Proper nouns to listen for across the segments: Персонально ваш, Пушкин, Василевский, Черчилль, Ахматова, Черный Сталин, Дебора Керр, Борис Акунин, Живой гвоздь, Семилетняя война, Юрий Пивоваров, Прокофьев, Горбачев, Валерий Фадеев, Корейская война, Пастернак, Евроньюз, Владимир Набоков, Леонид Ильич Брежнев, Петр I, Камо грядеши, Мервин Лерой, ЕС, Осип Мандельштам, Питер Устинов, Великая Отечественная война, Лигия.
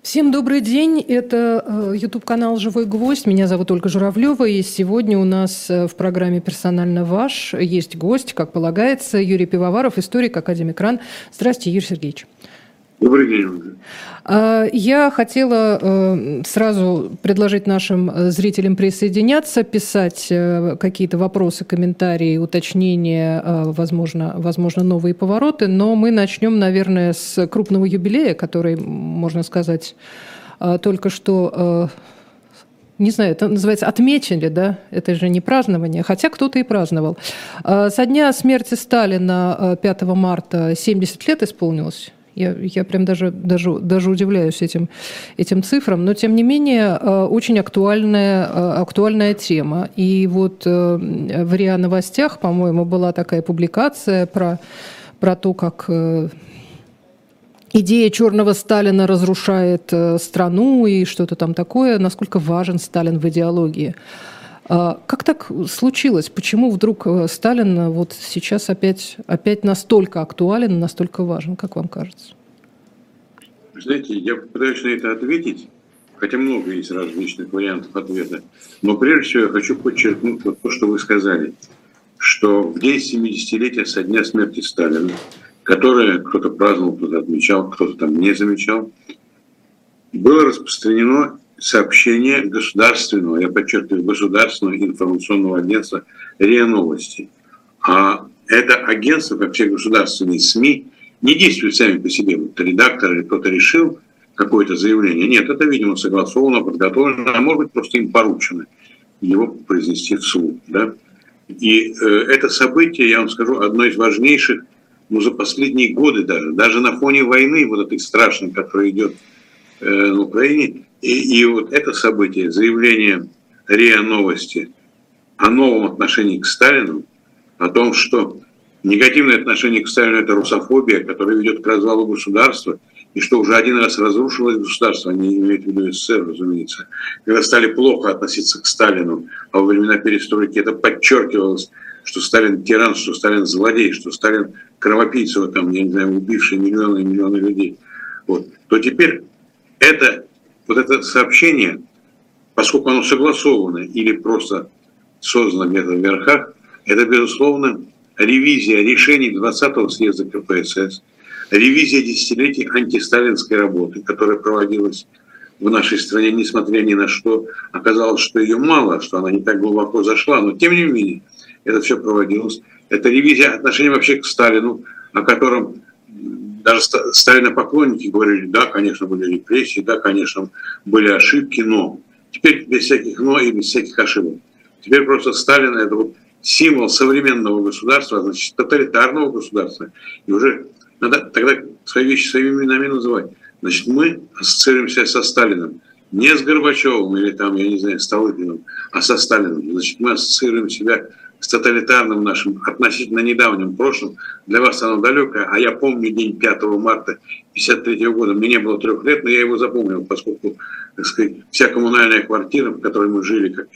Всем добрый день, это YouTube-канал «Живой гвоздь», меня зовут Ольга Журавлева, и сегодня у нас в программе «Персонально ваш» есть гость, как полагается, Юрий Пивоваров, историк, академик РАН. Здравствуйте, Юрий Сергеевич. Добрый день. Я хотела сразу предложить нашим зрителям присоединяться, писать какие-то вопросы, комментарии, уточнения, возможно, новые повороты, но мы начнем, наверное, с крупного юбилея, который, можно сказать, только что... Не знаю, это называется «отмечили», да? Это же не празднование, хотя кто-то и праздновал. Со дня смерти Сталина 5 марта 70 лет исполнилось. Я прям даже удивляюсь этим цифрам, но, тем не менее, очень актуальная тема. И вот в РИА Новостях, по-моему, была такая публикация про то, как идея черного Сталина разрушает страну и что-то там такое, насколько важен Сталин в идеологии. Как так случилось? Почему вдруг Сталин вот сейчас опять настолько актуален, настолько важен, как вам кажется? Знаете, я попытаюсь на это ответить, хотя много есть различных вариантов ответа. Но прежде всего я хочу подчеркнуть вот то, что вы сказали, что в день 70-летия со дня смерти Сталина, которое кто-то праздновал, кто-то отмечал, кто-то там не замечал, было распространено сообщение государственного, я подчеркиваю, государственного информационного агентства РИА Новости. А это агентство, как все государственные СМИ, не действуют сами по себе. Вот редактор или кто-то решил какое-то заявление. Нет, это, видимо, согласовано, подготовлено, а может быть, просто им поручено его произнести вслух. Да? И это событие, я вам скажу, одно из важнейших, ну, за последние годы даже на фоне войны, вот этой страшной, которая идет на Украине. И вот это событие, заявление РИА Новости о новом отношении к Сталину, о том, что негативное отношение к Сталину – это русофобия, которая ведет к развалу государства, и что уже один раз разрушилось государство, они имеют в виду СССР, разумеется, когда стали плохо относиться к Сталину, а во времена перестройки это подчеркивалось, что Сталин тиран, что Сталин злодей, что Сталин кровопийца, вот там, я не знаю, убивший миллионы и миллионы людей, вот. То теперь это сообщение, поскольку оно согласовано или просто создано где-то в верхах, это, безусловно, ревизия решений 20-го съезда КПСС, ревизия десятилетий антисталинской работы, которая проводилась в нашей стране, несмотря ни на что. Оказалось, что ее мало, что она не так глубоко зашла, но тем не менее это все проводилось. Это ревизия отношений вообще к Сталину, о котором... Даже сталинопоклонники говорили, да, конечно, были репрессии, да, конечно, были ошибки, но. Теперь без всяких «но» и без всяких ошибок. Теперь просто Сталин – это вот символ современного государства, значит, тоталитарного государства. И уже надо тогда свои вещи своими именами называть. Значит, мы ассоциируемся со Сталином. Не с Горбачевым или там, я не знаю, Столыпиным, а со Сталином. Значит, мы ассоциируем себя с тоталитарным нашим относительно недавним прошлым. Для вас оно далекое, а я помню день 5 марта 1953 года. Мне не было 3 лет, но я его запомнил, поскольку, так сказать, вся коммунальная квартира, в которой мы жили, как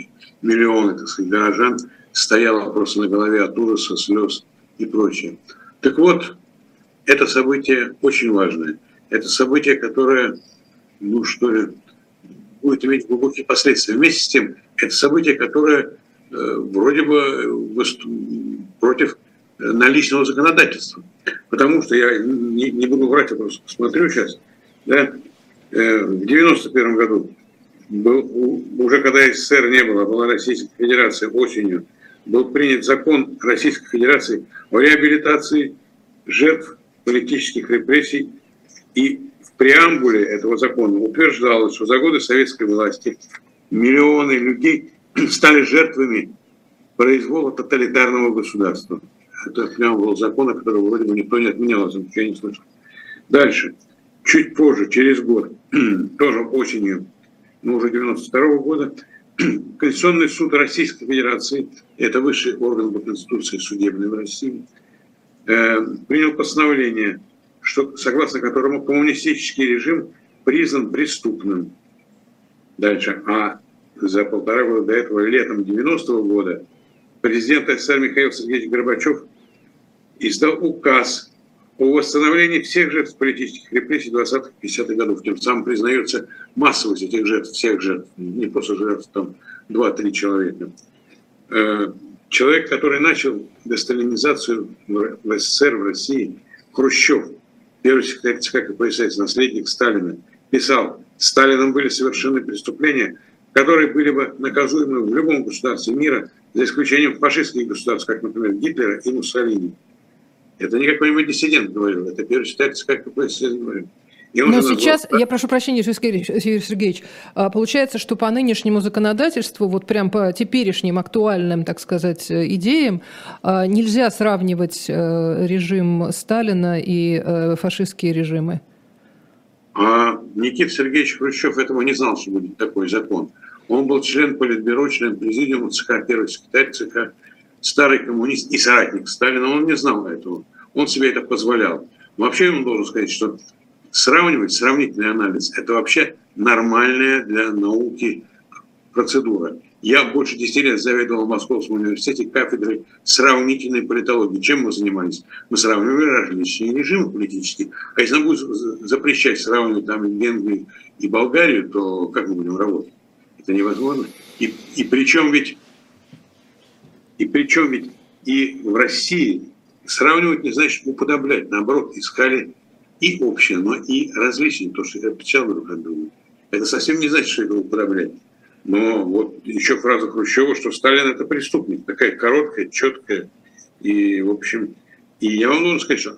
миллионы, так сказать, горожан, стояла просто на голове от ужаса, слез и прочее. Так вот, это событие очень важное. Это событие, которое, ну что ли, будет иметь глубокие последствия. Вместе с тем, это событие, которое вроде бы против наличного законодательства. Потому что, я не буду врать, я просто смотрю сейчас, да, в 1991 году, уже когда СССР не было, была Российская Федерация осенью, был принят закон Российской Федерации о реабилитации жертв политических репрессий, и в преамбуле этого закона утверждалось, что за годы советской власти миллионы людей стали жертвами произвола тоталитарного государства. Это преамбул закона, который вроде бы никто не отменял, я не слышал. Дальше, чуть позже, через год, тоже осенью, но уже 1992 года, Конституционный суд Российской Федерации, это высший орган по Конституции судебной в России, принял постановление, что, согласно которому коммунистический режим признан преступным. Дальше. А за 1,5 года до этого, летом 1990-го года, президент СССР Михаил Сергеевич Горбачев издал указ о восстановлении всех жертв политических репрессий 20-50-х годов. Тем самым признается массовость этих жертв, всех жертв, не просто жертв, там 2-3 человека. Человек, который начал десталинизацию в СССР, в России, Хрущев, первый секретарь ЦК КПСС, наследник Сталина, писал: «Сталином были совершены преступления, которые были бы наказуемы в любом государстве мира, за исключением фашистских государств, как, например, Гитлера и Муссолини». Это не какой-нибудь диссидент говорил, это первый секретарь ЦК КПСС говорил. Но сейчас, я прошу прощения, Юрий Сергеевич, получается, что по нынешнему законодательству, вот прям по теперешним актуальным, так сказать, идеям, нельзя сравнивать режим Сталина и фашистские режимы? Никита Сергеевич Хрущев этого не знал, что будет такой закон. Он был член Политбюро, член Президиума ЦК, первый секретарь ЦК, старый коммунист и соратник Сталина. Он не знал этого. Он себе это позволял. Но вообще ему должен сказать, что сравнивать, сравнительный анализ – это вообще нормальная для науки процедура. Я больше 10 лет заведовал в Московском университете кафедрой сравнительной политологии. Чем мы занимались? Мы сравнивали различные режимы политические. А если нам будет запрещать сравнивать там и Венгрию, и Болгарию, то как мы будем работать? Это невозможно. И причем ведь и в России сравнивать не значит уподоблять. Наоборот, искали и общее, но и различные, то, что я отвечал друг от друга. Это совсем не значит, что это уподоблять. Но вот еще фраза Хрущева, что Сталин – это преступник. Такая короткая, четкая. И, в общем, и я вам должен сказать, что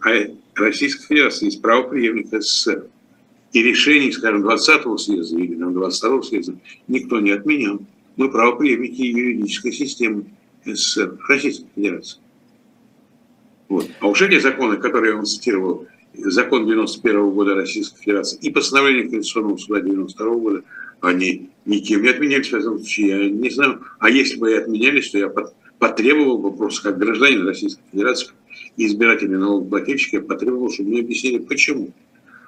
Российская Федерация есть правопреемник СССР. И решений, скажем, 20-го съезда или 22-го съезда никто не отменял. Мы правопреемники юридической системы СССР, Российской Федерации. Вот. А уж эти законы, которые я вам цитировал, закон 91-го года Российской Федерации и постановление Конституционного суда 92-го года, они никем не отменялись, в этом случае я не знаю. А если бы и отменялись, то я потребовал бы просто как гражданин Российской Федерации, избирательный налогоплательщик, я потребовал, чтобы мне объяснили, почему.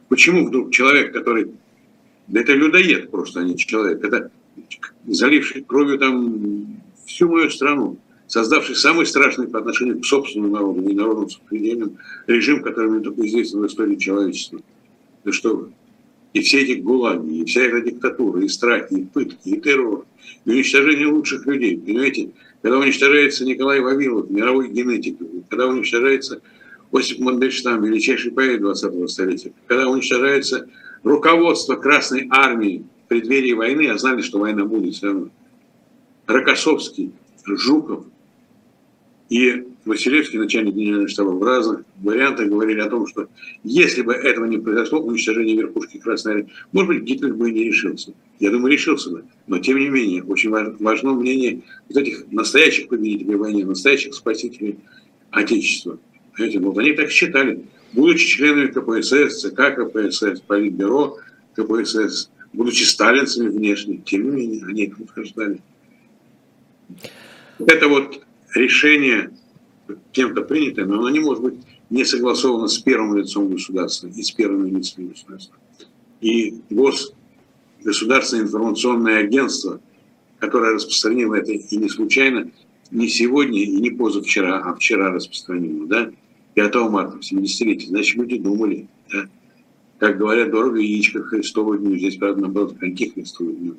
Почему вдруг человек, который... Да это людоед просто, а не человек. Это заливший кровью там всю мою страну, создавший самый страшный по отношению к собственному народу, не народу сопредельным, режим, который мне только известен в истории человечества. Да что вы. И все эти ГУЛАГи, и вся эта диктатура, и страхи, и пытки, и террор, и уничтожение лучших людей. Понимаете, когда уничтожается Николай Вавилов, мировой генетик, когда уничтожается Осип Мандельштам, величайший поэт 20-го столетия, когда уничтожается руководство Красной Армии в преддверии войны, а знали, что война будет все равно, Рокоссовский, Жуков и Василевский, начальник генерального штаба, в разных вариантах говорили о том, что если бы этого не произошло, уничтожение верхушки Красной Армии, может быть, Гитлер бы и не решился. Я думаю, решился бы. Но, тем не менее, очень важно мнение вот этих настоящих победителей войны, настоящих спасителей Отечества. Понимаете, вот они так считали. Будучи членами КПСС, ЦК КПСС, Политбюро КПСС, будучи сталинцами внешне, тем не менее, они это утверждали. Это вот решение кем-то принято, но оно не может быть не согласовано с первым лицом государства и с первыми лицами государства. И Государственное информационное агентство, которое распространило это и не случайно, не сегодня и не позавчера, а вчера распространило, да, 5 марта, 70-летие, значит, люди думали, да, как говорят, дорого яичко Христову дню, здесь, правда, наоборот, коньки Христову дню.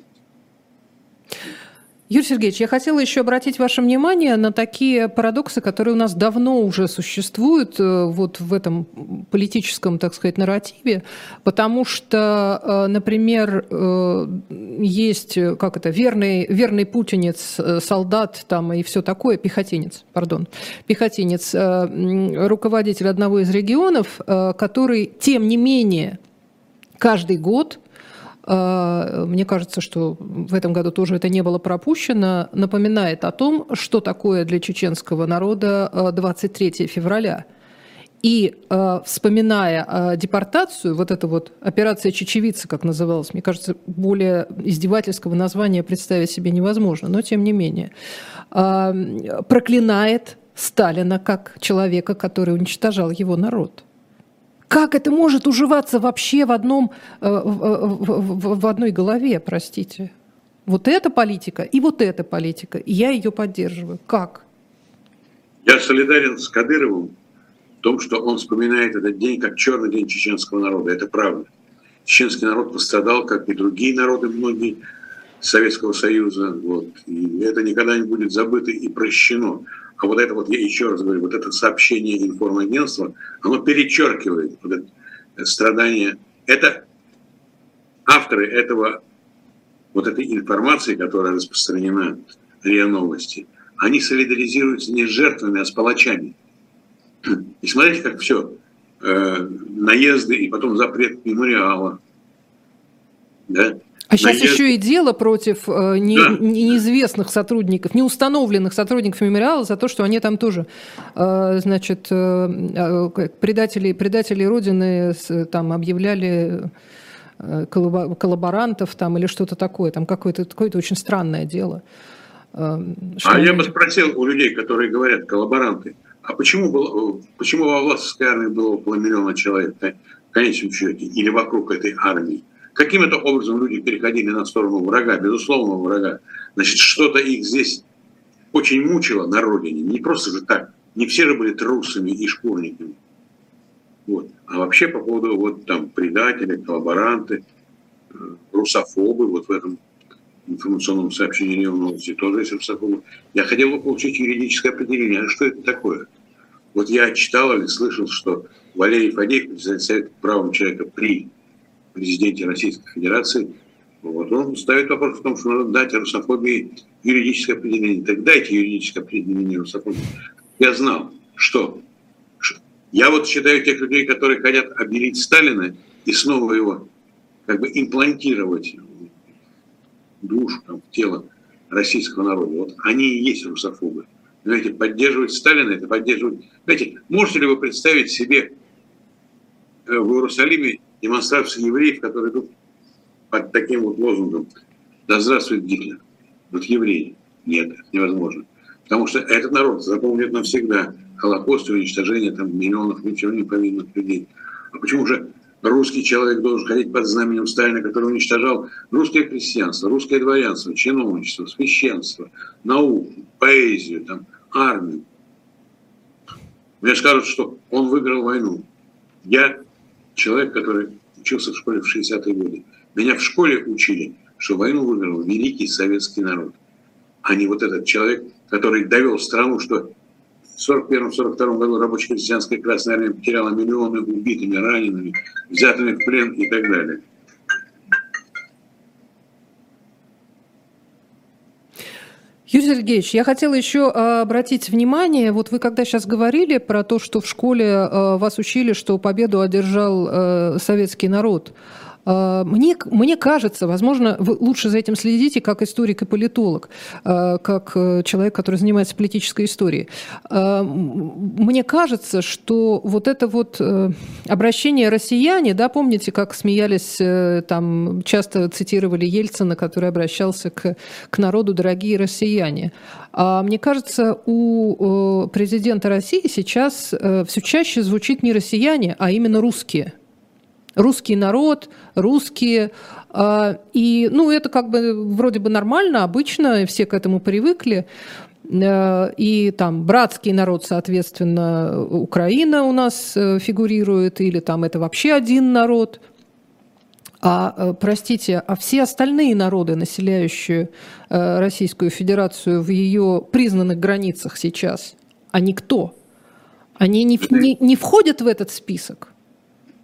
Юрий Сергеевич, я хотела еще обратить ваше внимание на такие парадоксы, которые у нас давно уже существуют вот в этом политическом, так сказать, нарративе, потому что, например, есть, как это, верный путинец, солдат там и все такое, пехотинец, руководитель одного из регионов, который, тем не менее, каждый год, мне кажется, что в этом году тоже это не было пропущено, напоминает о том, что такое для чеченского народа 23 февраля. И вспоминая депортацию, вот эта вот операция «Чечевица», как называлась, мне кажется, более издевательского названия представить себе невозможно, но тем не менее, проклинает Сталина как человека, который уничтожал его народ. Как это может уживаться вообще в одной голове, простите? Вот эта политика, и я ее поддерживаю. Как? Я солидарен с Кадыровым в том, что он вспоминает этот день как черный день чеченского народа. Это правда. Чеченский народ пострадал, как и другие народы многие Советского Союза. Вот. И это никогда не будет забыто и прощено. А вот это вот, я еще раз говорю, вот это сообщение информагентства, оно перечеркивает вот это страдание. Это авторы этого, вот этой информации, которая распространена в РИА Новости, они солидаризируются не с жертвами, а с палачами. И смотрите, как все, наезды и потом запрет мемориала. Да? А сейчас еще и дело против неизвестных сотрудников, неустановленных сотрудников мемориала за то, что они там тоже, значит, предатели Родины там объявляли коллаборантов там, или что-то такое. Там какое-то очень странное дело. Я бы спросил у людей, которые говорят коллаборанты, а почему во Власовской армии было около 1 миллиона человек в конечном счете или вокруг этой армии? Каким-то образом люди переходили на сторону врага, безусловного врага. Значит, что-то их здесь очень мучило на родине. Не просто же так. Не все же были трусами и шкурниками. Вот. А вообще по поводу вот там предатели, коллаборанты, русофобы, вот в этом информационном сообщении РИА Новости тоже есть русофобы. Я хотел бы получить юридическое определение. А что это такое? Вот я читал или слышал, что Валерий Фадеев, председатель Совета по правам человека при президенте Российской Федерации, вот, он ставит вопрос в том, что надо дать русофобии юридическое определение. Так дайте юридическое определение русофобии. Я знал, что я вот считаю тех людей, которые хотят обелить Сталина и снова его как бы имплантировать в душу, там, в тело российского народа. Вот они и есть русофобы. Знаете, поддерживать Сталина, это поддерживать... Знаете, можете ли вы представить себе в Иерусалиме демонстрации евреев, которые идут под таким вот лозунгом: «Да здравствует Гитлер». Вот евреи. Нет, это невозможно. Потому что этот народ запомнит навсегда Холокост и уничтожение там миллионов ничего не повинных людей. А почему же русский человек должен ходить под знаменем Сталина, который уничтожал русское крестьянство, русское дворянство, чиновничество, священство, науку, поэзию, там, армию? Мне скажут, что он выиграл войну. Я человек, который учился в школе в 60-е годы. Меня в школе учили, что войну выиграл великий советский народ, а не вот этот человек, который довел страну, что в 1941-1942 году рабоче-крестьянская Красная Армия потеряла миллионы убитыми, ранеными, взятыми в плен и так далее. Юрий Сергеевич, я хотела еще обратить внимание, вот вы когда сейчас говорили про то, что в школе вас учили, что победу одержал советский народ, мне кажется, возможно, вы лучше за этим следите, как историк и политолог, как человек, который занимается политической историей. Мне кажется, что вот это вот обращение «россияне», да, помните, как смеялись, там часто цитировали Ельцина, который обращался к народу: «дорогие россияне». Мне кажется, у президента России сейчас все чаще звучит не «россияне», а именно «русские». Русский народ, русские. И, ну, это как бы вроде бы нормально, обычно, все к этому привыкли. И там братский народ, соответственно, Украина у нас фигурирует, или там это вообще один народ. А, простите, а все остальные народы, населяющие Российскую Федерацию в ее признанных границах сейчас, они кто? Они не входят в этот список?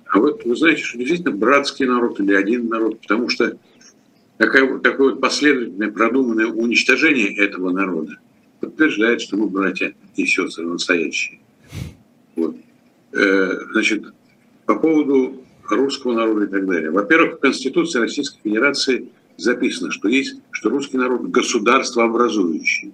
А вот вы знаете, что действительно братский народ или один народ, потому что такое вот последовательное, продуманное уничтожение этого народа подтверждает, что мы братья и сестры настоящие. Вот. Значит, по поводу русского народа и так далее. Во-первых, в Конституции Российской Федерации записано, что русский народ государствообразующий.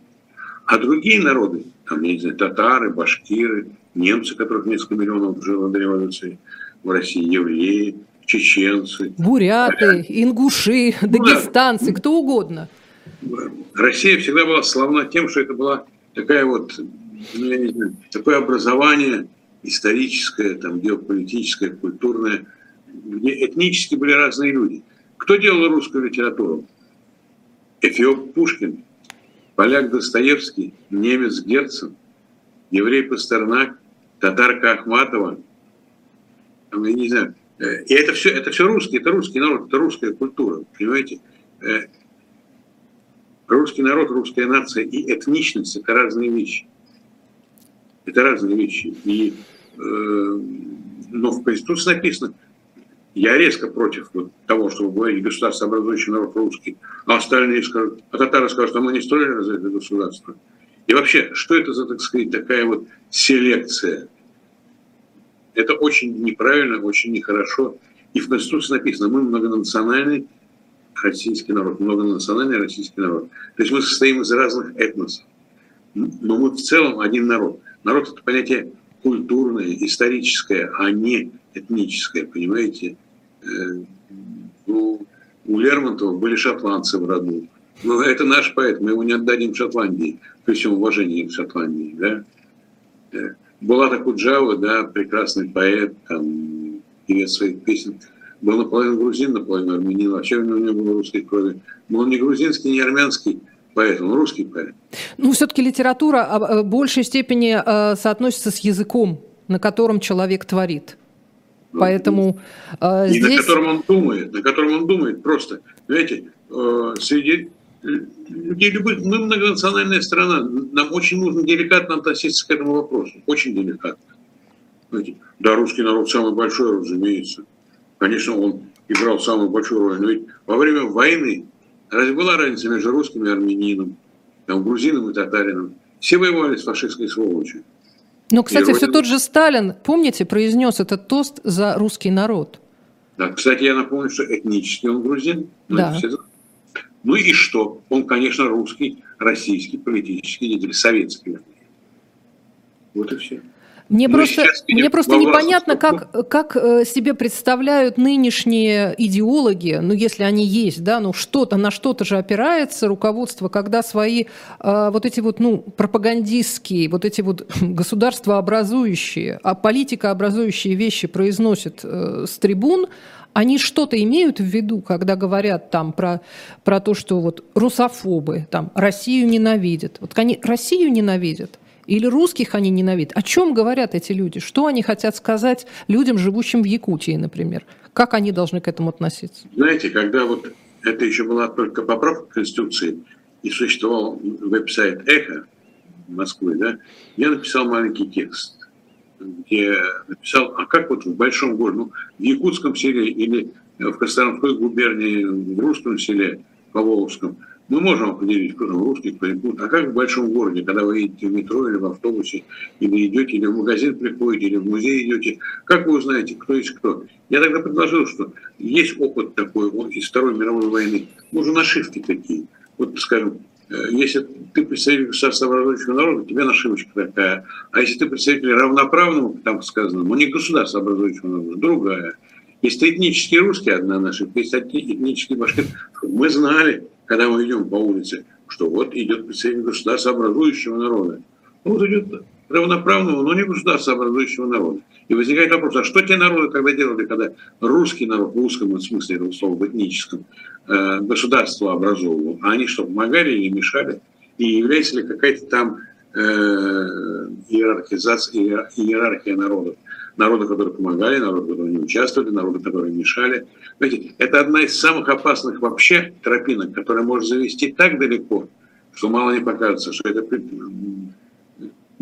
А другие народы, там, я не знаю, татары, башкиры, немцы, которых несколько миллионов жило до революции, в России евреи, чеченцы, буряты, ингуши, дагестанцы, кто угодно. Россия всегда была славна тем, что это была такая вот, такое образование историческое, там, геополитическое, культурное, где этнически были разные люди. Кто делал русскую литературу? Эфиоп Пушкин, поляк Достоевский, немец Герцен, еврей Пастернак, татарка Ахматова, там, я не знаю. И это все русские, это русский народ, это русская культура, понимаете? Русский народ, русская нация и этничность – это разные вещи. Это разные вещи. И, но в Конституции написано, я резко против вот того, чтобы говорить государство, образующий народ русский, а остальные скажут, а татары скажут, что мы не строили за это государство. И вообще, что это за, так сказать, такая вот селекция? Это очень неправильно, очень нехорошо. И в Конституции написано, мы многонациональный российский народ, многонациональный российский народ. То есть мы состоим из разных этносов. Но мы в целом один народ. Народ – это понятие культурное, историческое, а не этническое, понимаете? Ну, у Лермонтова были шотландцы в роду. Но это наш поэт, мы его не отдадим Шотландии, при всем уважении к Шотландии, да? Булата Куджава, да, прекрасный поэт, там, певец своих песен, был наполовину грузин, наполовину армянин, вообще у него не было русской крови. Но он не грузинский, не армянский, поэтому русский поэт. Ну, все-таки литература в большей степени соотносится с языком, на котором человек творит. Ну, поэтому и здесь... на котором он думает просто. Знаете, среди... Мы многонациональная страна, нам очень нужно деликатно относиться к этому вопросу, очень деликатно. Да, русский народ самый большой, разумеется. Конечно, он играл самую большую роль, но ведь во время войны разве была разница между русским и армянином, там, грузином и татарином? Все воевали с фашистской сволочью. Но, кстати, все тот же Сталин, помните, произнес этот тост за русский народ. Да, кстати, я напомню, что этнически он грузин, но да. Ну и что? Он, конечно, русский, российский, политический деятель, советский. Вот и все. Мне просто непонятно, как себе представляют нынешние идеологи, ну если они есть, да, ну что-то, на что-то же опирается руководство, когда свои вот эти вот, ну, пропагандистские, вот эти вот государствообразующие, а политикообразующие вещи произносят с трибун. Они что-то имеют в виду, когда говорят там про то, что вот русофобы там Россию ненавидят. Вот они Россию ненавидят или русских они ненавидят? О чем говорят эти люди? Что они хотят сказать людям, живущим в Якутии, например? Как они должны к этому относиться? Знаете, когда вот это еще была только поправка к Конституции и существовал веб-сайт «Эхо» Москвы, да, я написал маленький текст, где написал, а как вот в большом городе, ну, в якутском селе или в Костромской губернии, в русском селе, Поволжском, мы можем определить, кто там русский, кто якут, а как в большом городе, когда вы едете в метро или в автобусе, или идете, или в магазин приходите, или в музей идете, как вы узнаете, кто есть кто? Я тогда предложил, что есть опыт такой, он из Второй мировой войны, можно нашивки такие, вот скажем, если ты представитель государствообразующего народа, у тебя нашивочка такая. А если ты представитель равноправного, там сказано, но не государствообразующего народа, другая. Если ты этнический русский, одна нашивка, если ты этнический башкир. Мы знали, когда мы идем по улице, что вот идет представитель государствообразующего народа. Вот идет равноправного, но не государствообразующего народа. И возникает вопрос, а что те народы тогда делали, когда русский народ, в узком смысле этого слова, в этническом, государство образовывало? А они что, помогали или мешали? И является ли какая-то там иерархизация, иерархия народов? Народы, которые помогали, народы, которые не участвовали, народы, которые мешали. Знаете, это одна из самых опасных вообще тропинок, которая может завести так далеко, что мало не покажется, что это...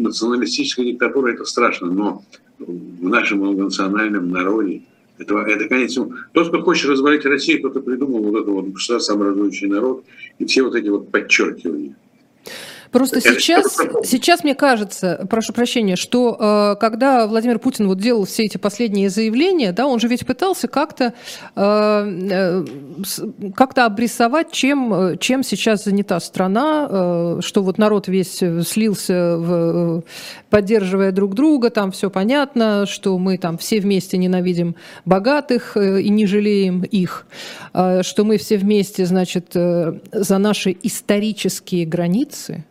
Националистическая диктатура – это страшно, но в нашем многонациональном народе это конец. Тот, кто хочет развалить Россию, кто-то придумал вот этот вот государствообразующий народ и все вот эти вот подчеркивания. Просто сейчас, мне кажется, прошу прощения, что когда Владимир Путин вот делал все эти последние заявления, да, он же ведь пытался как-то обрисовать, чем сейчас занята страна, что вот народ весь слился, поддерживая друг друга, там все понятно, что мы там все вместе ненавидим богатых и не жалеем их, что мы все вместе, значит, за наши исторические границы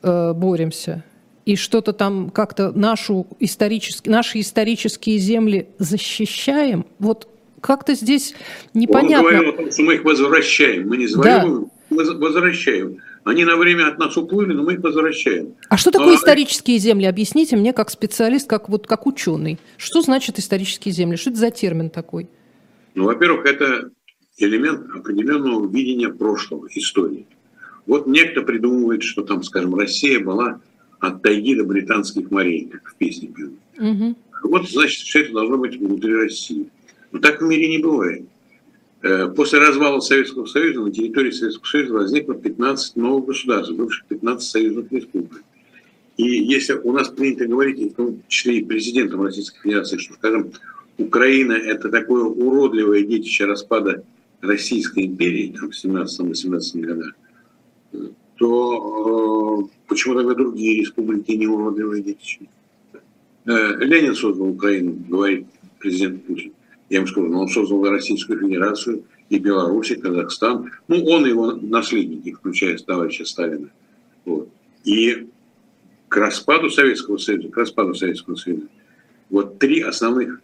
боремся, и что-то там как-то наши исторические земли защищаем, вот как-то здесь непонятно. Он говорил о том, что мы их возвращаем, мы не завоевываем, да. Мы возвращаем. Они на время от нас уплыли, но мы их возвращаем. А что такое исторические земли? Объясните мне, как специалист, как ученый. Что значит исторические земли? Что это за термин такой? Ну, во-первых, это элемент определенного видения прошлого, истории. Вот некто придумывает, что там, скажем, Россия была от тайги до британских морей, как в песне пьют. Угу. Вот, значит, все это должно быть внутри России. Но так в мире не бывает. После развала Советского Союза на территории Советского Союза возникло 15 новых государств, бывших 15 союзных республик. И если у нас принято говорить, в том числе и президентом Российской Федерации, что, скажем, Украина – это такое уродливое детище распада Российской империи там, в 17-18 годах, то почему тогда другие республики не уродливые детища? Ленин создал Украину, говорит президент Путин. Я ему скажу, но он создал Российскую Федерацию и Беларусь, и Казахстан. Ну, он и его наследники, включая товарища Сталина. Вот. И к распаду Советского Союза, вот три основных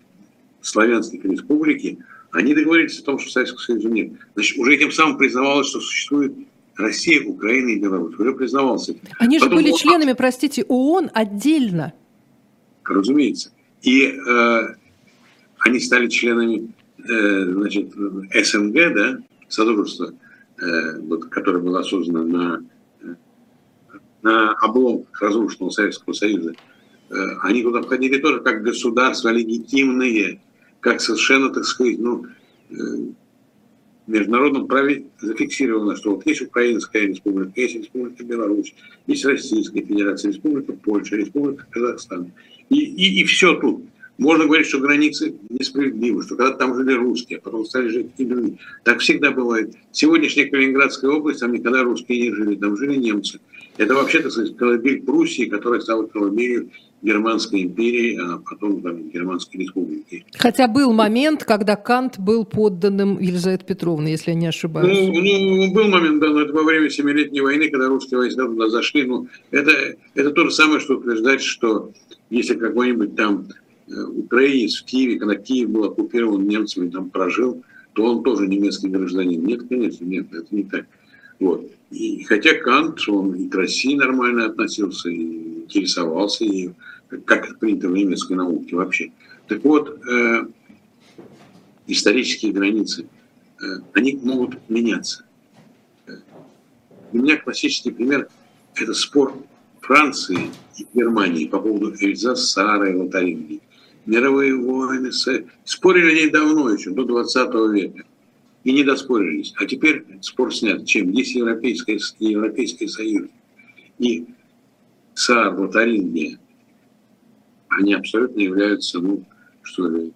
славянских республики, они договорились о том, что Советского Союза нет. Значит, уже тем самым признавалось, что существует Россия, Украина и Беларусь. Уже признавался. Они же были членами, простите, ООН отдельно. Разумеется. И... они стали членами значит, СНГ, да, Содружества, вот, которое было создано на обломках разрушенного Советского Союза. Они туда входили тоже как государства легитимные, как совершенно, так сказать, ну, в международном праве зафиксировано, что вот есть Украинская республика, есть Республика Беларусь, есть Российская Федерация, Республика Польша, Республика Казахстан. И все тут. Можно говорить, что границы несправедливы, что когда там жили русские, а потом стали жить и люди. Так всегда бывает. Сегодняшняя Калининградская область, там никогда русские не жили, там жили немцы. Это вообще-то колыбель Пруссии, которая стала колыбелью Германской империи, а потом там, Германской республики. Хотя был момент, когда Кант был подданным Елизаветы Петровны, если я не ошибаюсь. Ну был момент, да, но это во время Семилетней войны, когда русские войска туда зашли. Ну, это то же самое, что утверждать, что если какой-нибудь там... украинец в Киеве, когда Киев был оккупирован немцами, там прожил, то он тоже немецкий гражданин. Нет, конечно, нет, это не так. Вот. И, хотя Кант, он и к России нормально относился, и интересовался, и как принято в немецкой науке вообще. Так вот, исторические границы, они могут меняться. У меня классический пример – это спор Франции и Германии по поводу Эльзаса и Лотарингии. Мировые войны, спорили они давно еще, до 20 века, и не доспорились. А теперь спор снят. Чем? Есть Европейский Союз. И Саар, Лотарингия, они абсолютно являются, ну, что ли,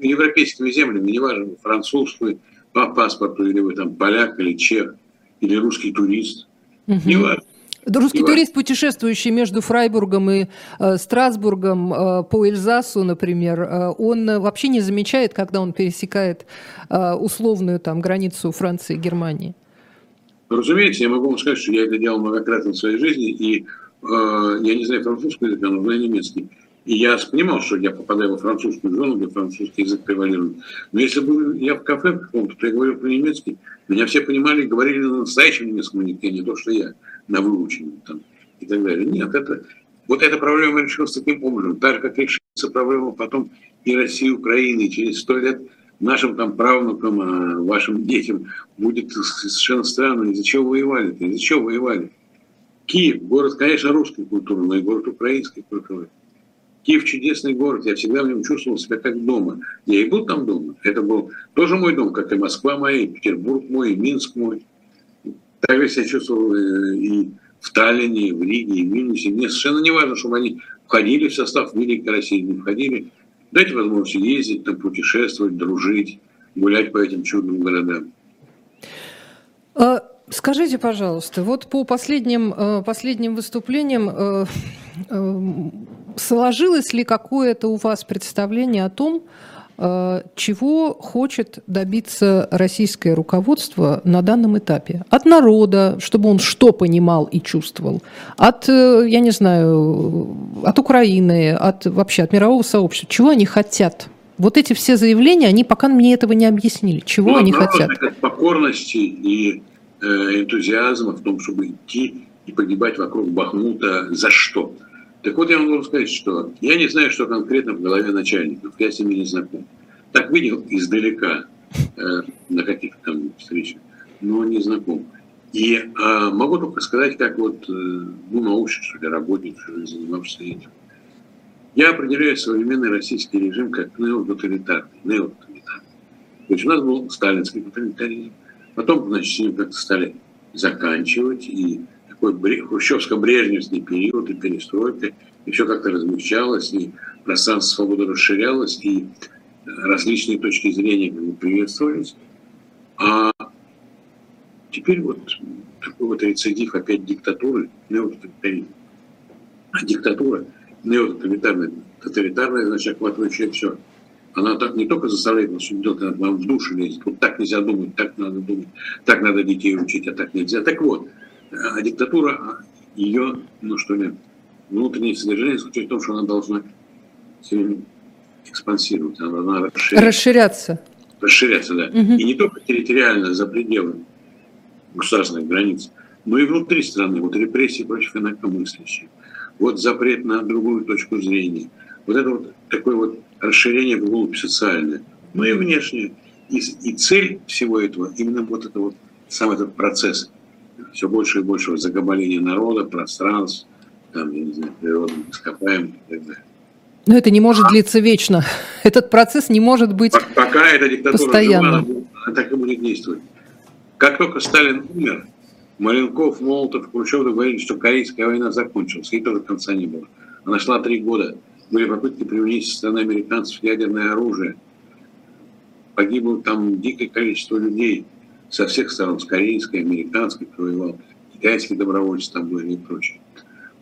европейскими землями, неважно, французскую, по паспорту, или вы там поляк, или чех, или русский турист, неважно. Русский турист, путешествующий между Фрайбургом и Страсбургом по Эльзасу, например, он вообще не замечает, когда он пересекает условную там, границу Франции и Германии. Разумеется, я могу вам сказать, что я это делал многократно в своей жизни, и я не знаю французский язык, но знаю немецкий. И я понимал, что я попадаю во французскую зону, где французский язык превалирует. Но если бы я в кафе каком-то, то я говорил по-немецки, меня все понимали и говорили на настоящем немецком языке, не то, что я на выученном там и так далее. Нет, вот эта проблема решилась таким образом. Так же, как решится проблема потом и России, и Украины, и через 100 лет нашим там правнукам, вашим детям будет совершенно странно, из-за чего воевали-то, из-за чего воевали. Киев, город, конечно, русской культуры, но и город украинской культуры. Киев чудесный город, я всегда в нем чувствовал себя как дома. Я и был там дома. Это был тоже мой дом, как и Москва моя, и Петербург мой, и Минск мой. Так я себя чувствовал и в Таллине, и в Риге, и в Вильнюсе. Мне совершенно не важно, чтобы они входили в состав Великой России, не входили. Дайте возможность ездить, там, путешествовать, дружить, гулять по этим чудным городам. Скажите, пожалуйста, вот по последним выступлениям... Сложилось ли какое-то у вас представление о том, чего хочет добиться российское руководство на данном этапе? От народа, чтобы он что понимал и чувствовал? От, я не знаю, от Украины, вообще от мирового сообщества? Чего они хотят? Вот эти все заявления, они пока мне этого не объяснили. Чего они хотят? Покорности и энтузиазма в том, чтобы идти и погибать вокруг Бахмута за что. Так вот, я могу сказать, что я не знаю, что конкретно в голове начальников, я с ними не знаком. Так видел издалека, на каких-то там встречах, но не знаком. И могу только сказать, как вот, научный, что ли, работник, занимавшийся этим. Я определяю современный российский режим как неототалитарный, неототалитарный. То есть у нас был сталинский тоталитаризм, потом, значит, с ним как-то стали заканчивать, и такой хрущевско-брежневский период, и перестройка, и все как-то размягчалось, и пространство свободы расширялось, и различные точки зрения приветствовались. А теперь вот такой вот рецидив опять диктатуры, неототалитаризм. А диктатура неототалитарная, значит, охватывающая все. Она так не только заставляет нас делать, она нам в душу лезет. Вот так нельзя думать, так надо детей учить, а так нельзя. Так вот, а диктатура, ее, внутреннее содержание заключается в том, что она должна экспансировать, она должна расширяться. Расширяться, да. Угу. И не только территориально, за пределами государственных границ, но и внутри страны. Вот репрессии против инакомыслящих. Вот запрет на другую точку зрения. Вот это вот такое вот расширение вглубь социальное. Ну и внешнее. И цель всего этого, именно вот это вот, сам этот процесс. Все больше и больше загабаления народа, пространств, там, я не знаю, природных ископаемых и так далее. Но это не может длиться вечно. Этот процесс не может быть постоянно. Пока эта диктатура жива, она так и будет действовать. Как только Сталин умер, Маленков, Молотов, Хрущев говорили, что Корейская война закончилась, и тоже конца не было. Она шла 3 года. Были попытки применить со стороны американцев ядерное оружие. Погибло там дикое количество людей со всех сторон, с корейской, американской, кто воевал, китайские добровольцы там были и прочее.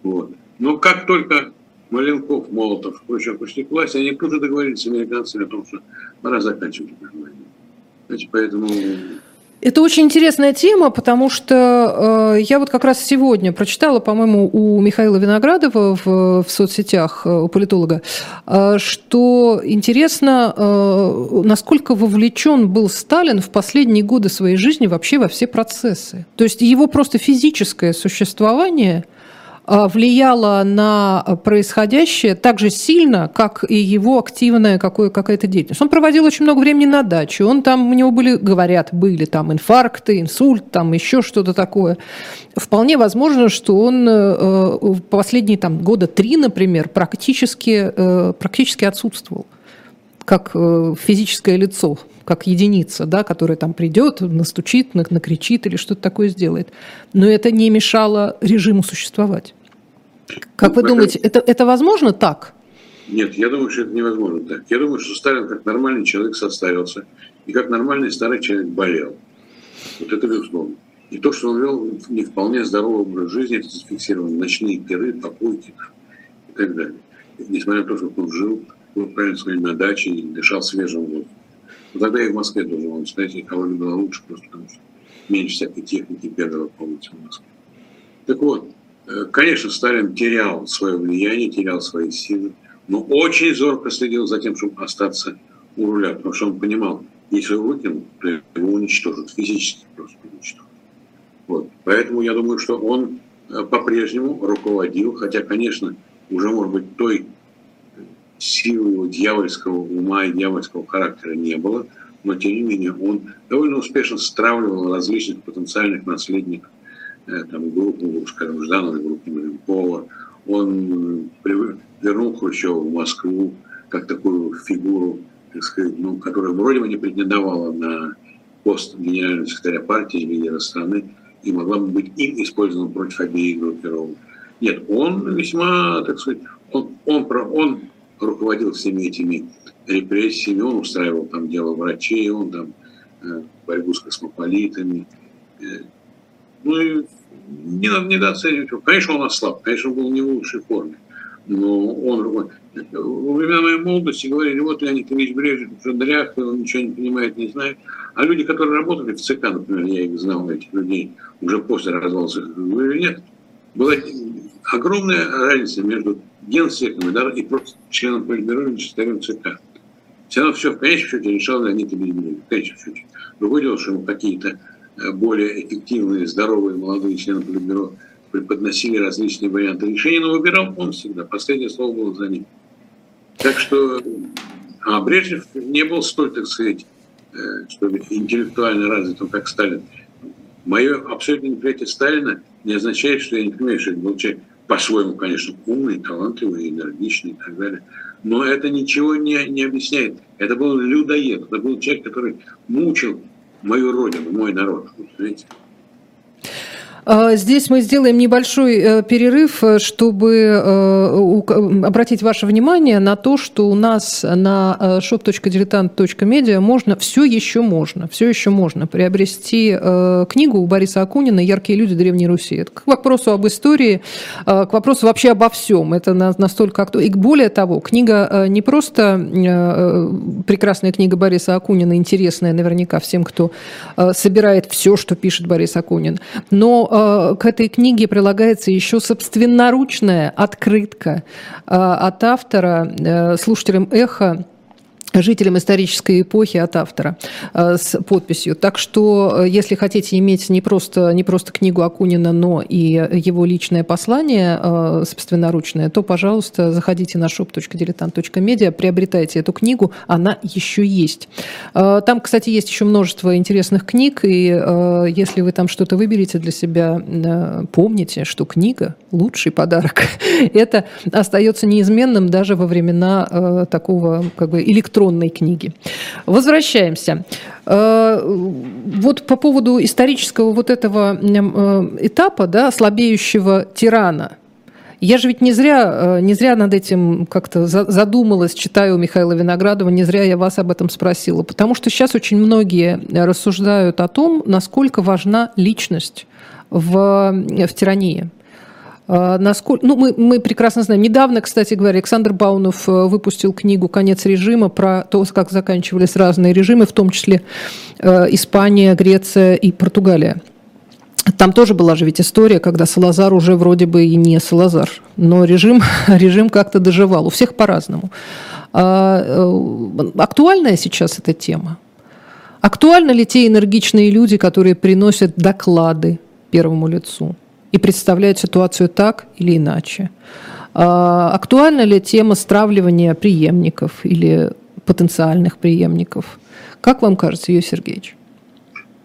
Вот. Но как только Маленков, Молотов, Хрущев пришли к власти, они тут же договорились с американцами о том, что пора заканчивать войну. Значит, поэтому... Это очень интересная тема, потому что я вот как раз сегодня прочитала, по-моему, у Михаила Виноградова в соцсетях, у политолога, что интересно, насколько вовлечен был Сталин в последние годы своей жизни вообще во все процессы. То есть его просто физическое существование влияло на происходящее так же сильно, как и его активная какая-то деятельность. Он проводил очень много времени на даче, у него были, говорят, были там инфаркты, инсульт, там еще что-то такое. Вполне возможно, что он в последние там, года 3, например, практически отсутствовал, как физическое лицо, как единица, да, которая там придет, настучит, накричит или что-то такое сделает. Но это не мешало режиму существовать. Как вы думаете, это возможно так? Нет, я думаю, что это невозможно так. Я думаю, что Сталин как нормальный человек состарился, и как нормальный старый человек болел. Вот это безусловно. И то, что он вел не вполне здоровый образ жизни, это зафиксировано. Ночные пиры, попойки и так далее. Несмотря на то, что он жил, правильно сказать, на даче и дышал свежим воздухом. Но тогда и в Москве тоже, он, кстати, экология была лучше, просто потому что меньше всякой техники бегала по улицам в Москве. Так вот, конечно, Сталин терял свое влияние, терял свои силы, но очень зорко следил за тем, чтобы остаться у руля, потому что он понимал, если его выкинут, то его уничтожат, физически просто уничтожат. Вот. Поэтому я думаю, что он по-прежнему руководил, хотя, конечно, уже, может быть, той силы его дьявольского ума и дьявольского характера не было, но тем не менее он довольно успешно стравливал различных потенциальных наследников группы, скажем, Жданова, группы Маленкова. Он вернул Хрущева в Москву как такую фигуру, так сказать, которая вроде бы не претендовала на пост генерального секретаря партии или лидера страны и могла бы быть им использована против обеих группировок. Нет, он весьма, так сказать, он руководил всеми этими репрессиями, он устраивал там дело врачей, он там борьбу с космополитами. Ну и не надо недооценивать его. Конечно, он ослаб, конечно, он был не в лучшей форме, но он... Во времена моей молодости говорили, вот Леонид Ильич Брежнев уже дряхлый, он ничего не понимает, не знает. А люди, которые работали в ЦК, например, я их знал, этих людей, уже после развала ЦК, говорили, нет, была огромная разница между генсеком и просто членом Политбюро и секретарем ЦК. Все равно все в конечном счете решал Леонид Ильич Брежнев. Другое дело, что ему какие-то более эффективные, здоровые молодые члены Политбюро преподносили различные варианты решения, но выбирал он всегда. Последнее слово было за ним. Так что Брежнев не был столь, так сказать, что ли, интеллектуально развитым, как Сталин. Мое абсолютно неприятие Сталина не означает, что я не понимаю, что это был человек по-своему, конечно, умный, талантливый, энергичный и так далее. Но это ничего не объясняет. Это был людоед, это был человек, который мучил мою родину, мой народ. Понимаете? Здесь мы сделаем небольшой перерыв, чтобы обратить ваше внимание на то, что у нас на shop.diletant.media все еще можно приобрести книгу у Бориса Акунина «Яркие люди Древней Руси». Это к вопросу об истории, к вопросу вообще обо всем. Это настолько актуально. И более того, книга не просто прекрасная книга Бориса Акунина, интересная наверняка всем, кто собирает все, что пишет Борис Акунин, но к этой книге прилагается еще собственноручная открытка от автора слушателям «Эхо», жителям исторической эпохи от автора с подписью. Так что, если хотите иметь не просто книгу Акунина, но и его личное послание собственноручное, то, пожалуйста, заходите на shop.diletant.media, приобретайте эту книгу, она еще есть. Там, кстати, есть еще множество интересных книг, и если вы там что-то выберете для себя, помните, что книга – лучший подарок. Это остается неизменным даже во времена такого как бы электронного книги. Возвращаемся. Вот по поводу исторического вот этого этапа, да, слабеющего тирана. Я же ведь не зря над этим как-то задумалась, читаю Михаила Виноградова, не зря я вас об этом спросила, потому что сейчас очень многие рассуждают о том, насколько важна личность в тирании. Насколько, ну, мы прекрасно знаем. Недавно, кстати говоря, Александр Баунов выпустил книгу «Конец режима» про то, как заканчивались разные режимы, в том числе Испания, Греция и Португалия. Там тоже была же ведь история, когда Салазар уже вроде бы и не Салазар, но режим как-то доживал. У всех по-разному. Актуальная сейчас эта тема? Актуальны ли те энергичные люди, которые приносят доклады первому лицу и представляют ситуацию так или иначе? Актуальна ли тема стравливания преемников или потенциальных преемников? Как вам кажется, Юрий Сергеевич?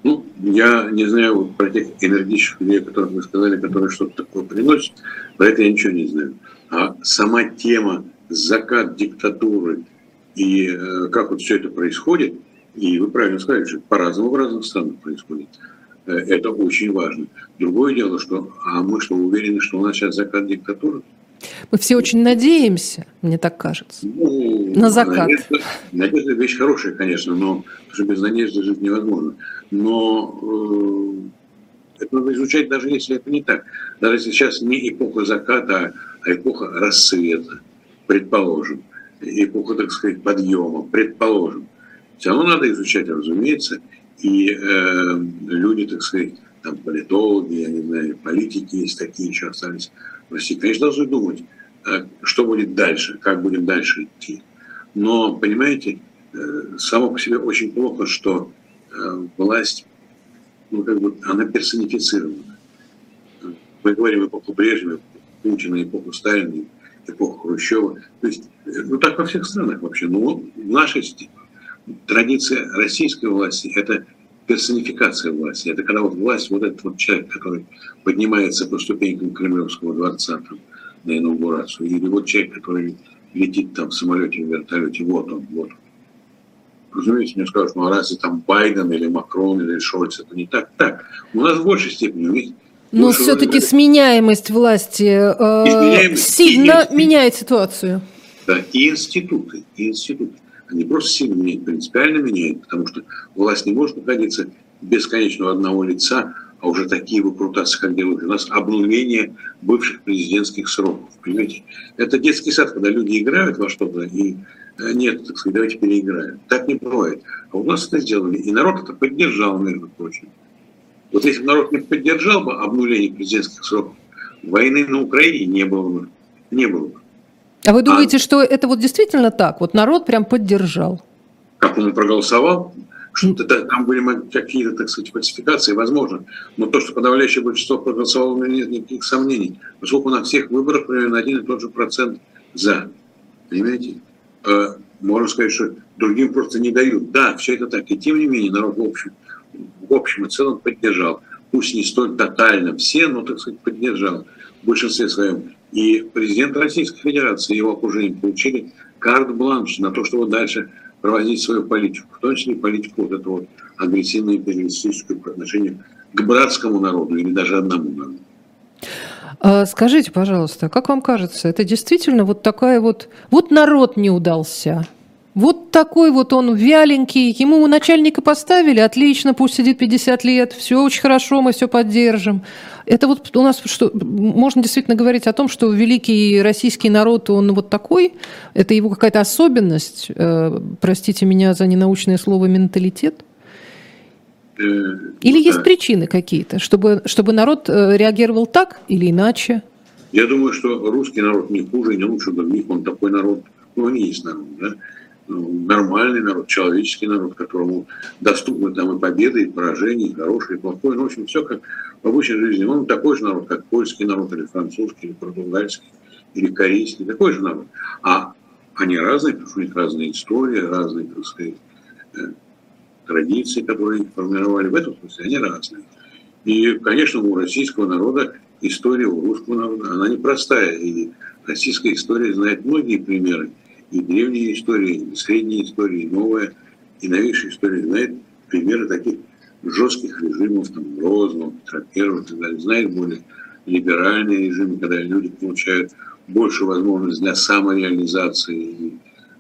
Ну, я не знаю про тех энергичных людей, о которых вы сказали, которые что-то такое приносят. Про это я ничего не знаю. А сама тема закат диктатуры и как вот все это происходит, и вы правильно сказали, что по-разному в разных странах происходит. Это очень важно. Другое дело, что мы уверены, что у нас сейчас закат диктатуры? Мы все очень надеемся, мне так кажется, на закат. Надежда вещь хорошая, конечно, но без надежды жить невозможно. Но это надо изучать, даже если это не так. Даже если сейчас не эпоха заката, а эпоха рассвета, предположим. Эпоха, так сказать, подъема, предположим. Все равно надо изучать, разумеется. И люди, так сказать, там политологи, я не знаю, политики есть такие, еще остались в России. Конечно, должны думать, что будет дальше, как будем дальше идти. Но, понимаете, само по себе очень плохо, что власть, ну, как бы, она персонифицирована. Мы говорим эпоху Брежнева, эпоху Путина, эпоху Сталина, эпоху Хрущева. То есть, ну, так во всех странах вообще. Ну, в нашей традиция российской власти – это персонификация власти. Это когда вот власть, вот этот вот человек, который поднимается по ступенькам Кремлевского дворца там, на инаугурацию, или вот человек, который летит там в самолете, в вертолете, вот он, вот он. Разумеется, мне скажут, ну а разве там Байден или Макрон или Шольц, это не так. Так, у нас в большей степени есть. Но все-таки сменяемость власти сильно меняет ситуацию. Да, и институты. Они просто сильно меняют, принципиально меняют, потому что власть не может находиться бесконечно у одного лица, а уже такие выкрутации, как делают у нас, обнуление бывших президентских сроков. Понимаете? Это детский сад, когда люди играют во что-то, и нет, так сказать, давайте переиграем. Так не бывает. А у нас это сделали, и народ это поддержал, между прочим. Вот если бы народ не поддержал бы обнуление президентских сроков, войны на Украине не было бы. А вы думаете, что это вот действительно так? Вот народ прям поддержал. Как он проголосовал, Да, там были какие-то, так сказать, фальсификации, возможно. Но то, что подавляющее большинство проголосовало, у меня нет никаких сомнений. Поскольку на всех выборах примерно один и тот же процент за. Понимаете? Можно сказать, что другим просто не дают. Да, все это так. И тем не менее народ в общем и целом поддержал. Пусть не столь тотально все, но, так сказать, поддержал в большинстве своем. И президент Российской Федерации и его окружение получили карт-бланш на то, чтобы дальше проводить свою политику, в том числе и политику вот этого вот агрессивного империалистического по отношению к братскому народу или даже одному народу. Скажите, пожалуйста, как вам кажется, это действительно вот такая вот... Вот народ не удался. Вот такой вот он вяленький. Ему начальника поставили, отлично, пусть сидит 50 лет, все очень хорошо, мы все поддержим. Это вот у нас что, можно действительно говорить о том, что великий российский народ, он вот такой, это его какая-то особенность, простите меня за ненаучное слово, менталитет? Или есть причины какие-то, чтобы народ реагировал так или иначе? Я думаю, что русский народ не хуже, не лучше других, он такой народ, ну, он и есть народ, да? Нормальный народ, человеческий народ, которому доступны там и победы, и поражения, и хорошие, и плохое. Ну, в общем, все как в обычной жизни. Он такой же народ, как польский народ, или французский, или португальский, или корейский. Такой же народ. А они разные, потому что у них разные истории, разные, так сказать, традиции, которые их формировали. В этом смысле они разные. И, конечно, у российского народа история, у русского народа, она непростая. И российская история знает многие примеры. И древняя история, и средняя история, и новая, и новейшая история знает примеры таких жестких режимов, там, Грозного, Петра I и так далее. Знает более либеральные режимы, когда люди получают больше возможностей для самореализации и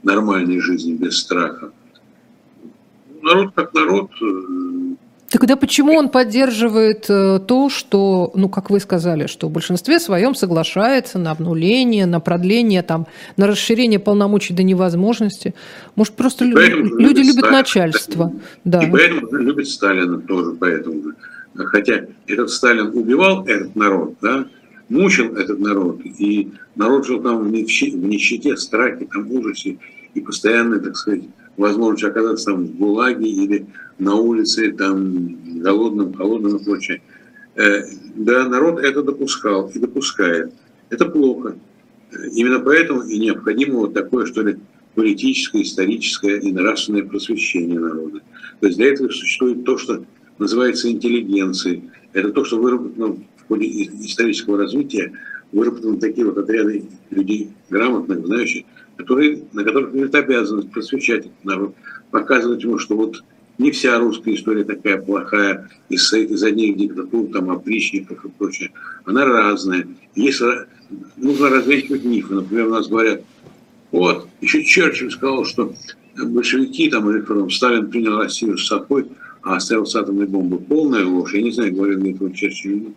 нормальной жизни без страха. Народ как народ. Тогда почему он поддерживает то, что, ну, как вы сказали, что в большинстве своем соглашается на обнуление, на продление, там, на расширение полномочий до невозможности? Может, просто люди любят начальство? Да. И поэтому любят Сталина тоже, поэтому же. Хотя этот Сталин убивал этот народ, да, мучил этот народ, и народ жил там в нищете, страхе, там, ужасе, и постоянно, так сказать, возможность оказаться там в ГУЛАГе или на улице, там, голодным, холодным и прочее. Да, народ это допускал и допускает. Это плохо. Именно поэтому и необходимо вот такое, что ли, политическое, историческое и нравственное просвещение народа. То есть для этого существует то, что называется интеллигенцией. Это то, что выработано в ходе исторического развития, выработаны такие вот отряды людей грамотных, знающих, на которых лежит обязанность просвещать народ, показывать ему, что вот не вся русская история такая плохая, из одних диктатур, там, опричников и прочее. Она разная. Есть, нужно развенчивать мифы. Например, у нас говорят, вот, еще Черчилль сказал, что большевики, там, или потом Сталин принял Россию с собой, а оставил с атомной бомбой. Полная ложь. Я не знаю, говорил ли этого Черчилль.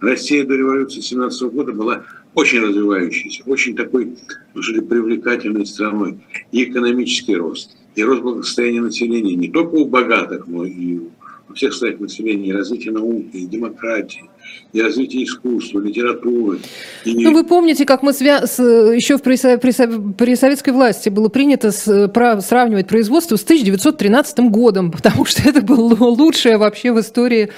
Россия до революции 1917 года была очень развивающейся, очень такой, ну, что ли, привлекательной страной. И экономический рост, и рост благосостояния населения, не только у богатых, но и у всех слоев населения, и развитие науки, и демократии, и развитие искусства, литературы. И... Ну, вы помните, как мы еще при советской власти было принято сравнивать производство с 1913 годом, потому что это было лучшее вообще в истории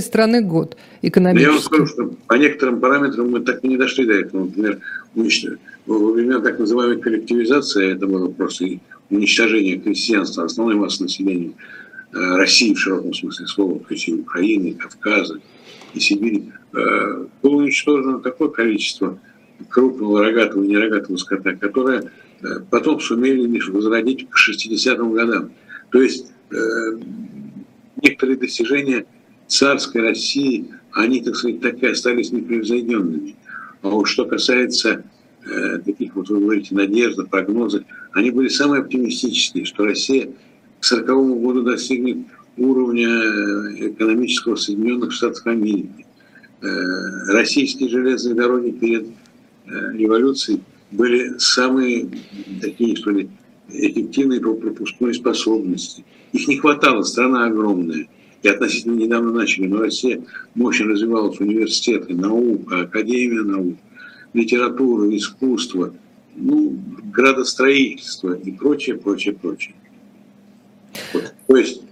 страны год экономический. Я вам скажу, что по некоторым параметрам мы так и не дошли до этого. Например, во времена так называемой коллективизации, это было просто уничтожение крестьянства, основной массы населения России в широком смысле слова, включая Украины, Кавказа и Сибири, было уничтожено такое количество крупного рогатого и нерогатого скота, которое потом сумели лишь возродить к 60-м годам. То есть некоторые достижения царской России, они, так сказать, так и остались непревзойденными. А вот что касается таких, вот вы говорите, надежды, прогнозы, они были самые оптимистические, что Россия к 40-му году достигнет уровня экономического Соединенных Штатов Америки. Российские железные дороги перед революцией были самые такие, что ли, эффективные по пропускной способности. Их не хватало, страна огромная. И относительно недавно начали, но Россия мощно развивалась, университеты, наука, академия наук, литература, искусство, ну, градостроительство и прочее, прочее, прочее. То есть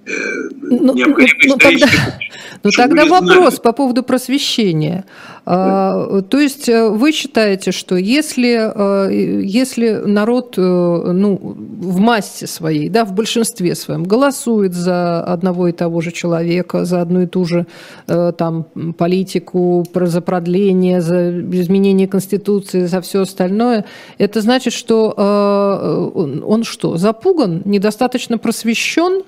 необходимо исторически... Ну тогда вопрос по поводу просвещения. Да. То есть вы считаете, что если народ в массе своей, да, в большинстве своем голосует за одного и того же человека, за одну и ту же там, политику, за продление, за изменение Конституции, за все остальное, это значит, что он что, запуган, недостаточно просвещен?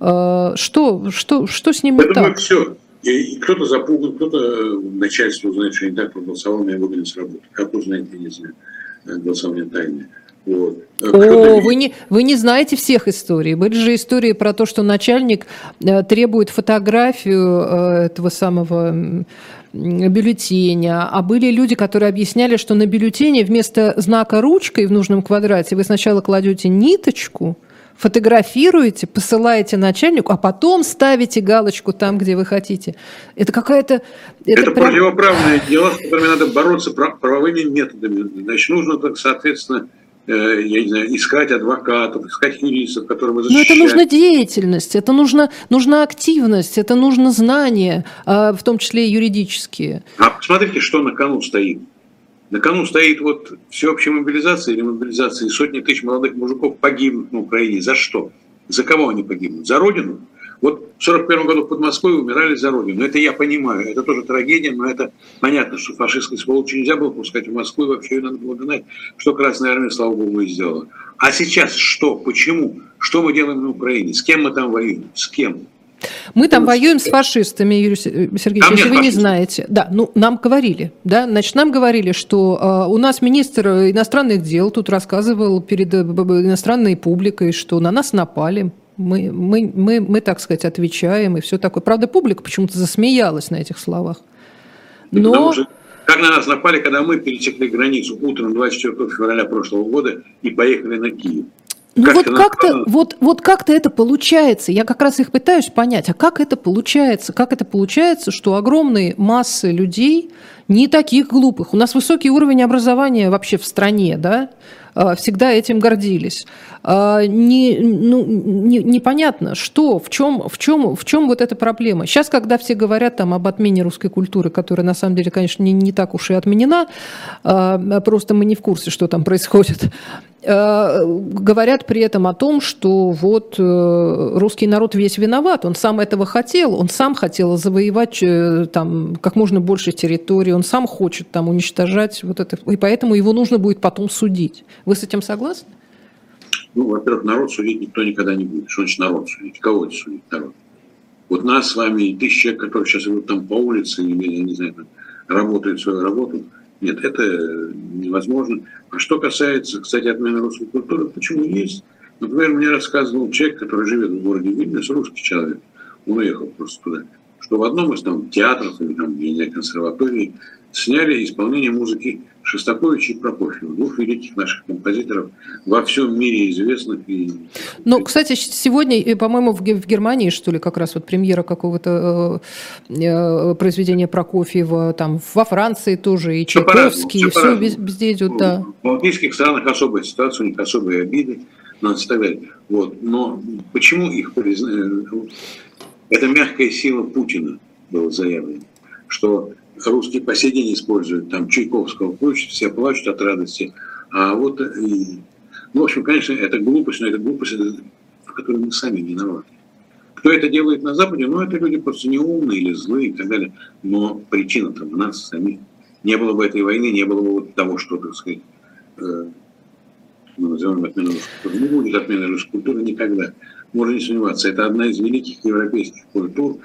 Что с ним не так? Я думаю, все. Кто-то запуган, кто-то начальство узнает, что не так проголосовал, меня выгонят с работы. Как узнает, я не знаю, голосование тайное. Вот. Вы не знаете всех историй. Были же истории про то, что начальник требует фотографию этого самого бюллетеня, а были люди, которые объясняли, что на бюллетене вместо знака ручкой в нужном квадрате вы сначала кладете ниточку, фотографируете, посылаете начальнику, а потом ставите галочку там, где вы хотите. Это какая-то... Это прям... противоправное дело, с которыми надо бороться правовыми методами. Значит, нужно, так, соответственно, я не знаю, искать адвокатов, искать юристов, которые защищают. Но это нужна деятельность, это нужна активность, это нужно знания, в том числе и юридические. А посмотрите, что на кону стоит. На кону стоит вот всеобщая мобилизация или мобилизация, и сотни тысяч молодых мужиков погибнут на Украине. За что? За кого они погибнут? За родину? Вот в 1941 году под Москвой умирали за родину. Это я понимаю, это тоже трагедия, но это понятно, что фашистской сволочи нельзя было пускать в Москву, и вообще ее надо было гнать, что Красная Армия, слава богу, и сделала. А сейчас что? Почему? Что мы делаем на Украине? С кем мы там воюем? С кем? Мы там воюем с фашистами, Юрий Сергеевич, если вы не знаете. Да, ну, нам говорили, да, значит, нам говорили, что у нас министр иностранных дел тут рассказывал перед иностранной публикой, что на нас напали. Мы, так сказать, отвечаем и все такое. Правда, публика почему-то засмеялась на этих словах. Но... Как на нас напали, когда мы пересекли границу утром 24 февраля прошлого года и поехали на Киев. Ну как-то это получается. Я как раз их пытаюсь понять, а как это получается? Как это получается, что огромные массы людей, не таких глупых, у нас высокий уровень образования вообще в стране, да, всегда этим гордились. Непонятно, что, в чем вот эта проблема. Сейчас, когда все говорят там об отмене русской культуры, которая на самом деле, конечно, не так уж и отменена, просто мы не в курсе, что там происходит, говорят при этом о том, что вот русский народ весь виноват, он сам этого хотел, он сам хотел завоевать там как можно больше территории, он сам хочет там уничтожать вот это, и поэтому его нужно будет потом судить. Вы с этим согласны? Ну, во-первых, народ судить никто никогда не будет. Что значит народ судить? Кого это судить народ? Вот нас с вами, тысячи человек, которые сейчас идут там по улице, или, я не знаю, там, работают свою работу. Нет, это невозможно. А что касается, кстати, отмены русской культуры, почему есть? Например, мне рассказывал человек, который живет в городе Вильнюс, русский человек, он уехал просто туда, что в одном из там театров или там, я не знаю, консерватории сняли исполнение музыки Шостаковича и Прокофьева, двух великих наших композиторов, во всем мире известных. Ну, кстати, сегодня, по-моему, в Германии, что ли, как раз вот премьера какого-то произведения Прокофьева, там во Франции тоже, и Чайковский, и все везде идет, да. В балтийских странах особая ситуация, у них особые обиды, надо вставлять. Вот. Но почему их признали? Это мягкая сила Путина было заявлено, что... Русские по сей день используют, там, Чайковского плачут, все плачут от радости. А вот, и... ну, в общем, конечно, это глупость, но это глупость, в которой мы сами не виноваты. Кто это делает на Западе? Ну, это люди просто неумные или злые и так далее. Но причина там в нас самих. Не было бы этой войны, не было бы вот того, что, так сказать, мы называем отмену русской культуры. Не будет отмены русской культуры никогда. Можно не сомневаться. Это одна из великих европейских культур,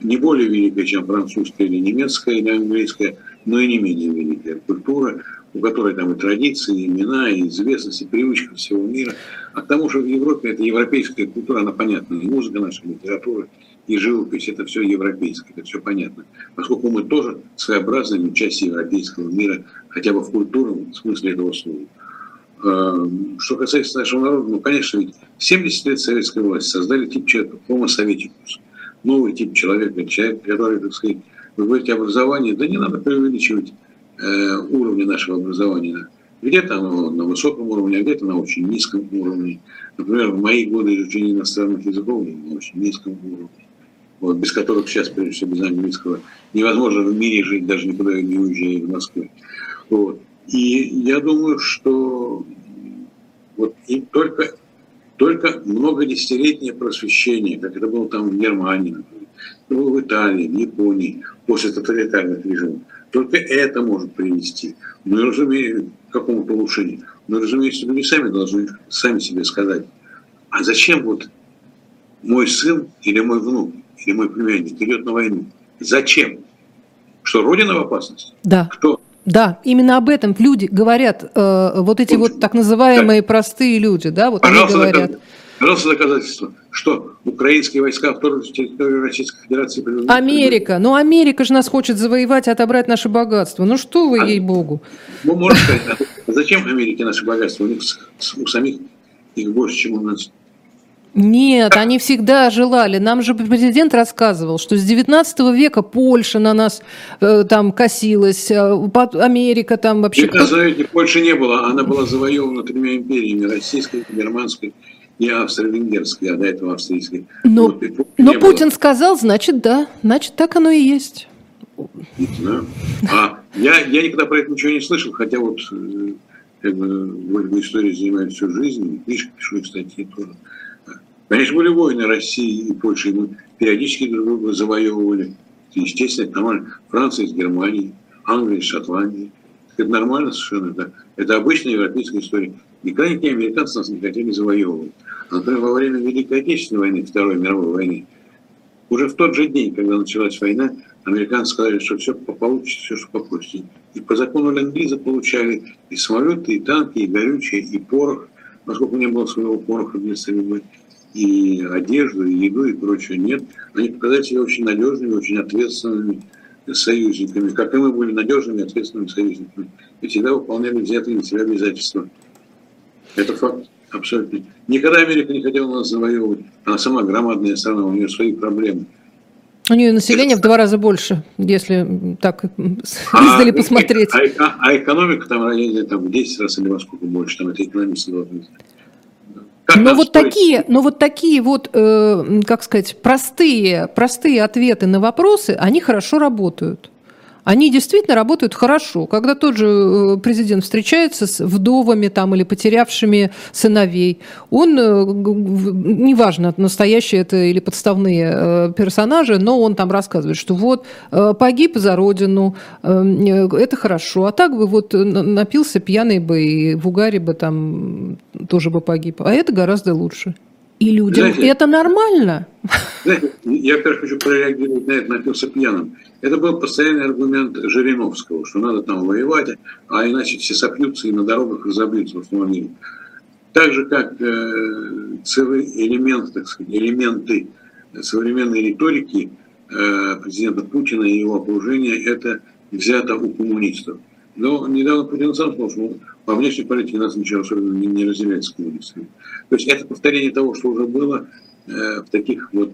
не более великая, чем французская или немецкая, или английская, но и не менее великая культура, у которой там и традиции, и имена, и известность, и привычка всего мира. А к тому же в Европе это европейская культура, она понятна, и музыка наша, и литература, и живопись, это все европейское, это все понятно. Поскольку мы тоже своеобразная часть европейского мира, хотя бы в культурном смысле этого слова. Что касается нашего народа, ну, конечно, ведь 70 лет советской власти создали тип человека, homo советикус. Новый тип человека, человек, который, так сказать, вы говорите образование, да не надо преувеличивать уровни нашего образования. Где-то на высоком уровне, а где-то на очень низком уровне. Например, в мои годы изучения иностранных языков на очень низком уровне, вот, без которых сейчас, прежде всего, без английского невозможно в мире жить, даже никуда не уезжая из Москвы. Вот. И я думаю, что вот и только многодесятилетнее просвещение, как это было там в Германии, например, в Италии, в Японии, после тоталитарных режимов, только это может привести, ну, разумеется, к какому-то улучшению. Но, разумеется, люди сами должны сами себе сказать, а зачем вот мой сын или мой внук, или мой племянник идет на войну? Зачем? Что, Родина в опасности? Да. Кто? Да, именно об этом люди говорят, вот эти вот так называемые простые люди, да, вот они говорят. Пожалуйста, доказательства, что украинские войска вторглись на территорию Российской Федерации. Америка, ну Америка же нас хочет завоевать и отобрать наше богатство. Ну что вы, ей-богу. Ну, можно сказать, а зачем Америке наше богатство? У них у самих их больше, чем у нас. Нет, они всегда желали. Нам же президент рассказывал, что с 19 века Польша на нас там косилась, Америка там вообще... Знаете, Польши не было, она была завоевана тремя империями, российской, германской и австро-венгерской, а до этого австрийской. Но, вот, но Путин сказал, значит, да, значит, так оно и есть. Не знаю. Я никогда про это ничего не слышал, хотя вот как бы историей занимаюсь всю жизнь, книжки пишу, и статьи тоже. Конечно, были войны России и Польши, мы периодически друг друга завоевывали. Естественно, это нормально. Франция с Германией, Англия с Шотландией. Это нормально совершенно. Да? Это обычная европейская история. Никогда не американцы нас не хотели завоевывать. А, например, во время Великой Отечественной войны, Второй мировой войны, уже в тот же день, когда началась война, американцы сказали, что все получится, все, что попросите. И по закону Ленд-Лиза получали и самолеты, и танки, и горючее, и порох. Поскольку не было своего пороха для стрельбы. И одежду, и еду, и прочее нет. Они показали себя очень надежными, очень ответственными союзниками. Как и мы были надежными, ответственными союзниками. И всегда выполняли взятые на себя обязательства. Это факт абсолютно. Никогда Америка не хотела нас завоевывать. Она сама громадная страна, у нее свои проблемы. У нее население в 2 раза больше, если так издали посмотреть. А экономика там в 10 раз или во сколько больше. Там это экономисты должны быть. Как сказать, простые ответы на вопросы, они хорошо работают. Они действительно работают хорошо. Когда тот же президент встречается с вдовами там, или потерявшими сыновей, он, неважно, настоящие это или подставные персонажи, но он там рассказывает, что вот погиб за родину, это хорошо. А так бы вот напился пьяный бы и в угаре бы там тоже бы погиб. А это гораздо лучше. И людям это нормально. Знаете, я, во-первых, хочу прореагировать на это, напился пьяным. Это был постоянный аргумент Жириновского, что надо там воевать, а иначе все сопьются и на дорогах разобьются в автомобиле. Так же, как целый элемент, так сказать, элементы современной риторики президента Путина и его окружения, это взято у коммунистов. Но недавно Путин сам сказал, что во внешней политике нас ничего особенно не разделяет с коммунистами. То есть это повторение того, что уже было в таких вот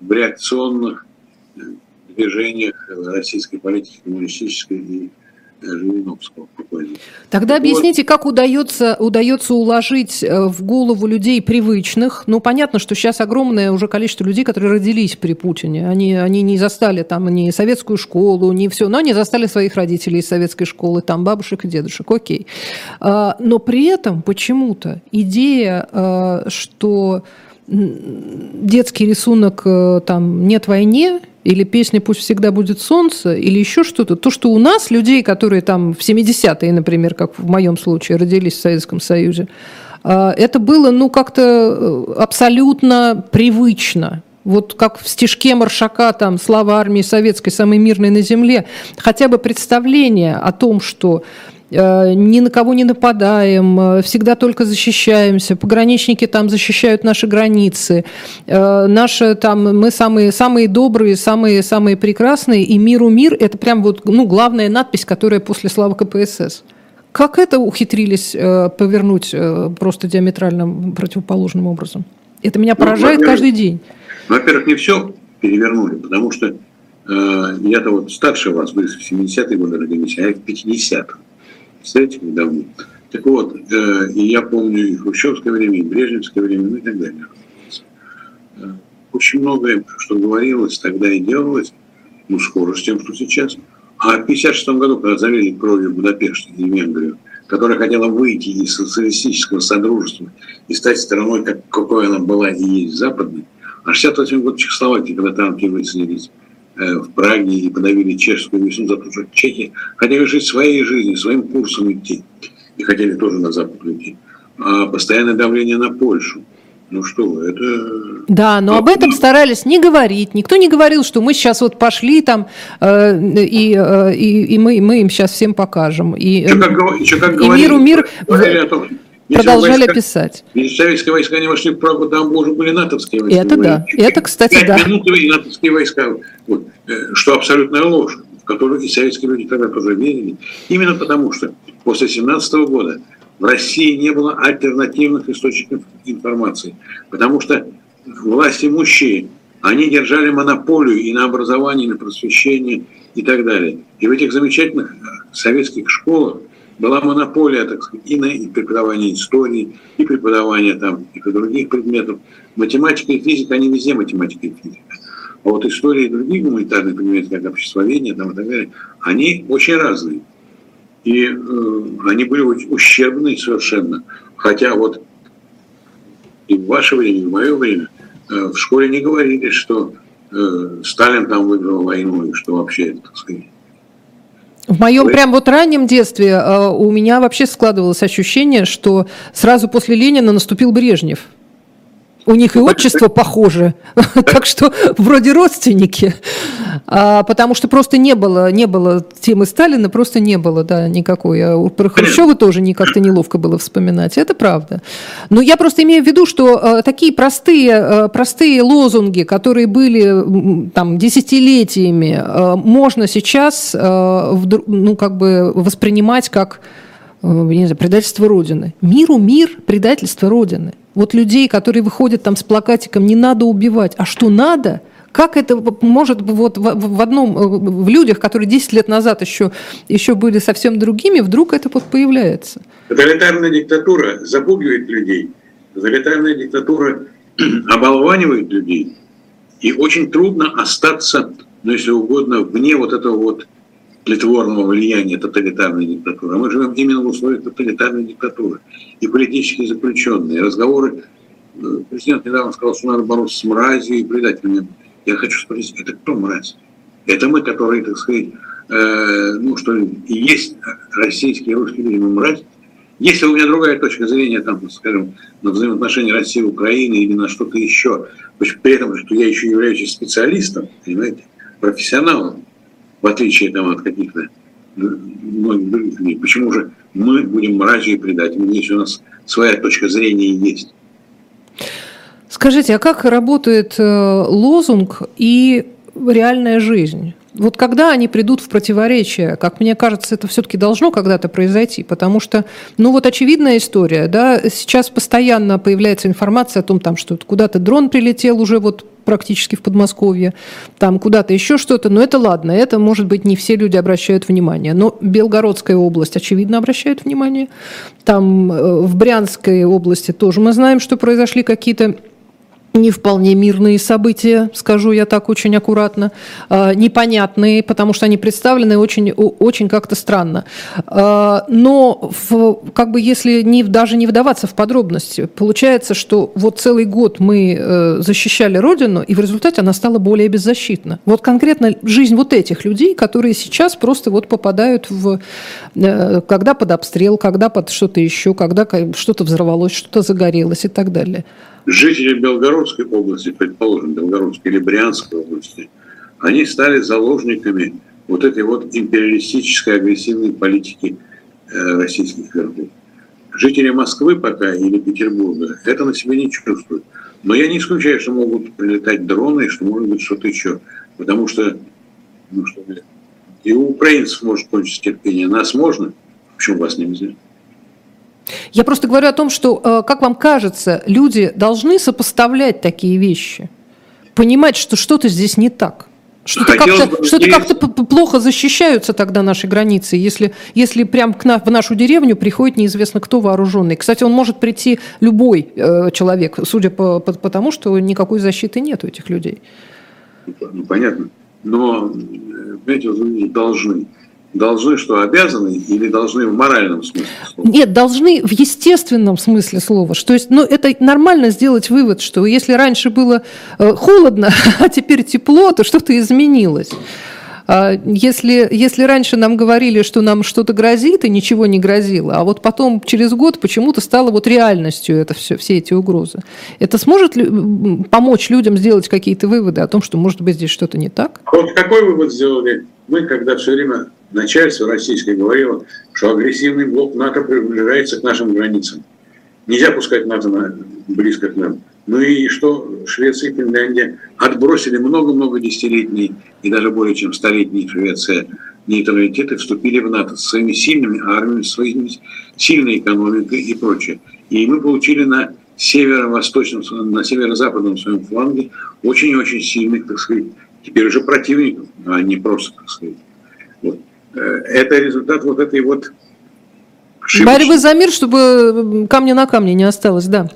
в реакционных движениях российской политики, коммунистической и Жириновского. Тогда объясните, как удается уложить в голову людей привычных. Ну, понятно, что сейчас огромное уже количество людей, которые родились при Путине. Они не застали там ни советскую школу, ни все. Но они застали своих родителей из советской школы, там бабушек и дедушек. Окей. Но при этом почему-то идея, что детский рисунок там «Нет войне», или песня «Пусть всегда будет солнце», или еще что-то. То, что у нас, людей, которые там в 70-е, например, как в моем случае, родились в Советском Союзе, это было, ну, как-то абсолютно привычно. Вот как в стишке Маршака там «Слава армии советской, самой мирной на земле». Хотя бы представление о том, что ни на кого не нападаем, всегда только защищаемся, пограничники там защищают наши границы, наши, там, мы самые добрые, самые прекрасные, и миру мир, это прям вот, ну, главная надпись, которая после славы КПСС. Как это ухитрились повернуть просто диаметрально противоположным образом? Это меня поражает каждый день. Во-первых, не все перевернули, потому что Я-то вот старше вас, вы в 70-е годы родились, а я в 50-м. Представляете, как давно. Так вот, я помню и хрущевское время, и брежневское время, ну и так далее. Очень многое, что говорилось, тогда и делалось, ну, схоже с тем, что сейчас. А в 1956 году, когда залили кровью Будапешт и Венгрию, которая хотела выйти из социалистического содружества и стать страной, какой она была и есть западной, а в 1968 году Чехословакия, когда танки выцелились в Праге и подавили чешскую весну за то, что чехи хотели жить своей жизнью, своим курсом идти. И хотели тоже на Запад идти. А постоянное давление на Польшу. Ну что, это... Да, но об этом старались не говорить. Никто не говорил, что мы сейчас вот пошли там, мы им сейчас всем покажем. И миру продолжали писать. Если советские войска не вошли в Прагу, там уже были натовские войска. Это да, это, кстати, да. 5 минут и натовские войска. Вот. Что абсолютная ложь, в которую и советские люди тогда тоже верили. Именно потому, что после 1917 года в России не было альтернативных источников информации, потому что власти имущие, они держали монополию и на образование, и на просвещение, и так далее. И в этих замечательных советских школах была монополия, так сказать, и на преподавание истории, и преподавание там, и других предметов. Математика и физика, они везде математика и физика. А вот история и другие гуманитарные предметы, как обществоведение там, и так далее, они очень разные. И они были ущербны совершенно. Хотя вот и в ваше время, и в мое время в школе не говорили, что Сталин там выиграл войну, и что вообще это, так сказать. В моем прям вот раннем детстве у меня вообще складывалось ощущение, что сразу после Ленина наступил Брежнев. У них и отчество похоже, так что вроде родственники, потому что просто не было темы Сталина, просто не было, да, никакой. А про Хрущева тоже как-то неловко было вспоминать, это правда. Но я просто имею в виду, что такие простые лозунги, которые были там десятилетиями, можно сейчас ну, как бы воспринимать как... не знаю, предательство Родины. Миру мир, предательство Родины. Вот людей, которые выходят там с плакатиком «не надо убивать», а что надо? Как это может вот в людях, которые 10 лет назад еще были совсем другими, вдруг это вот появляется? Тоталитарная диктатура запугивает людей, тоталитарная диктатура оболванивает людей, и очень трудно остаться, ну, если угодно, вне вот этого вот притворного влияния тоталитарной диктатуры. А мы живем именно в условиях тоталитарной диктатуры. И политические заключенные, разговоры. Президент недавно сказал, что надо бороться с мразью и предателями. Я хочу спросить, это кто мразь? Это мы, которые, так сказать, ну что, есть российские, русские люди, мы мразь? Если у меня другая точка зрения, там, скажем, на взаимоотношения России и Украины или на что-то еще, при этом, что я еще являюсь специалистом, понимаете, профессионалом, в отличие там, от каких-то многих других людей. Почему же мы будем мразью и предателями, если у нас своя точка зрения есть? Скажите, а как работает лозунг и реальная жизнь? Вот когда они придут в противоречие, как мне кажется, это все-таки должно когда-то произойти, потому что, ну вот очевидная история, да, сейчас постоянно появляется информация о том, там, что куда-то дрон прилетел уже вот практически в Подмосковье, там куда-то еще что-то, но это ладно, это, может быть, не все люди обращают внимание, но Белгородская область, очевидно, обращает внимание, там в Брянской области тоже мы знаем, что произошли какие-то не вполне мирные события, скажу я так очень аккуратно, непонятные, потому что они представлены очень, очень как-то странно. Но как бы если даже не вдаваться в подробности, получается, что вот целый год мы защищали Родину, и в результате она стала более беззащитна. Вот конкретно жизнь вот этих людей, которые сейчас просто вот попадают когда под обстрел, когда под что-то еще, когда что-то взорвалось, что-то загорелось и так далее. Жители Белгородской области, предположим, Белгородской или Брянской области, они стали заложниками вот этой вот империалистической агрессивной политики российских верхов. Жители Москвы пока или Петербурга это на себе не чувствуют. Но я не исключаю, что могут прилетать дроны, что может быть что-то еще. Потому что, ну, что и у украинцев может кончиться терпение. Нас можно, почему вас нельзя? Я просто говорю о том, что, как вам кажется, люди должны сопоставлять такие вещи, понимать, что что-то здесь не так, Что-то как-то, плохо защищаются тогда наши границы, если прям в нашу деревню приходит неизвестно кто вооруженный. Кстати, он может прийти любой человек, судя по тому, что никакой защиты нет у этих людей. Ну, понятно. Но, понимаете, вы должны. Должны, что обязаны, или должны в моральном смысле слова? Нет, должны в естественном смысле слова. То есть, ну, это нормально сделать вывод, что если раньше было холодно, а теперь тепло, то что-то изменилось. Если раньше нам говорили, что нам что-то грозит, и ничего не грозило, а вот потом через год почему-то стало вот реальностью это все эти угрозы. Это сможет помочь людям сделать какие-то выводы о том, что, может быть, здесь что-то не так? Вот какой вывод сделали мы, когда все время начальство российское говорило, что агрессивный блок НАТО приближается к нашим границам. Нельзя пускать НАТО близко к нам. Ну и что Швеция и Финляндия отбросили много-много десятилетний и даже более чем столетний Швеция нейтралитет и вступили в НАТО со своими сильными армиями, со своей сильной экономикой и прочее. И мы получили на северо-восточном, на северо-западном своем фланге очень и очень сильных, так сказать, теперь уже противников, а не просто, так сказать. Вот. Это результат вот этой вот ошибки. Борьбы за мир, чтобы камня на камне не осталось, да.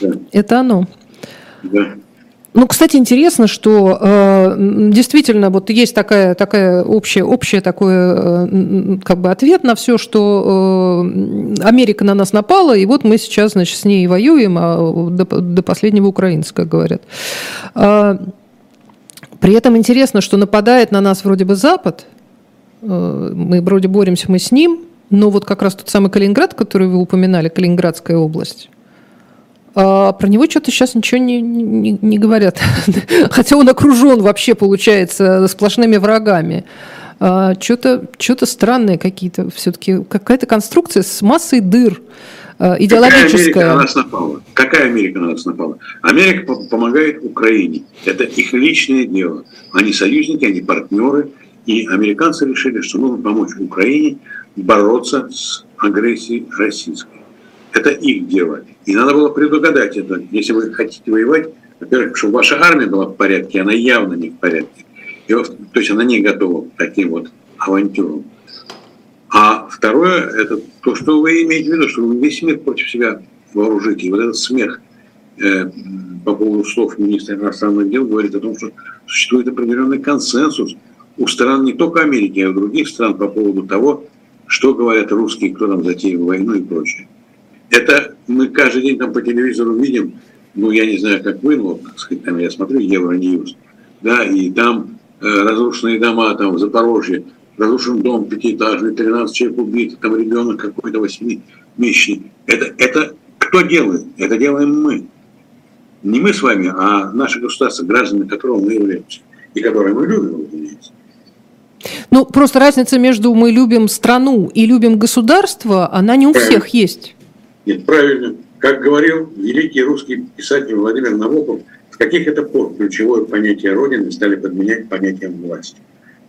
Да. Это оно. Да. Ну, кстати, интересно, что действительно вот есть такая общая такой как бы ответ на все, что Америка на нас напала, и вот мы сейчас, значит, с ней воюем до последнего украинца, как говорят. При этом интересно, что нападает на нас вроде бы Запад, мы вроде боремся мы с ним, но вот как раз тот самый Калининград, который вы упоминали, Калининградская область, про него что-то сейчас ничего не говорят. Хотя он окружен вообще, получается, сплошными врагами. Что-то странное какие-то, все-таки какая-то конструкция с массой дыр. Идеологическая. Какая Америка на нас напала? Америка помогает Украине. Это их личное дело. Они союзники, они партнеры. И американцы решили, что нужно помочь Украине бороться с агрессией российской. Это их дело. И надо было предугадать это. Если вы хотите воевать, во-первых, чтобы ваша армия была в порядке, она явно не в порядке. И, то есть она не готова к таким вот авантюрам. А второе, это то, что вы имеете в виду, что вы весь мир против себя вооружите. И вот этот смех по поводу слов министра иностранных дел говорит о том, что существует определенный консенсус у стран не только Америки, а и у других стран по поводу того, что говорят русские, кто там затеял войну и прочее. Это мы каждый день там по телевизору видим, ну я не знаю, как вы, но, так сказать, там я смотрю Евроньюз, да, и там разрушенные дома, там в Запорожье, разрушен дом пятиэтажный, 13 человек убит, там ребенок какой-то 8-месячный. Это кто делает? Это делаем мы. Не мы с вами, а наше государство, граждане которого мы являемся. И которые мы любим, разумеется. Ну, просто разница между мы любим страну и любим государство, она не у всех есть. Нет, правильно. Как говорил великий русский писатель Владимир Набоков, с каких это пор ключевое понятие Родины стали подменять понятием власти.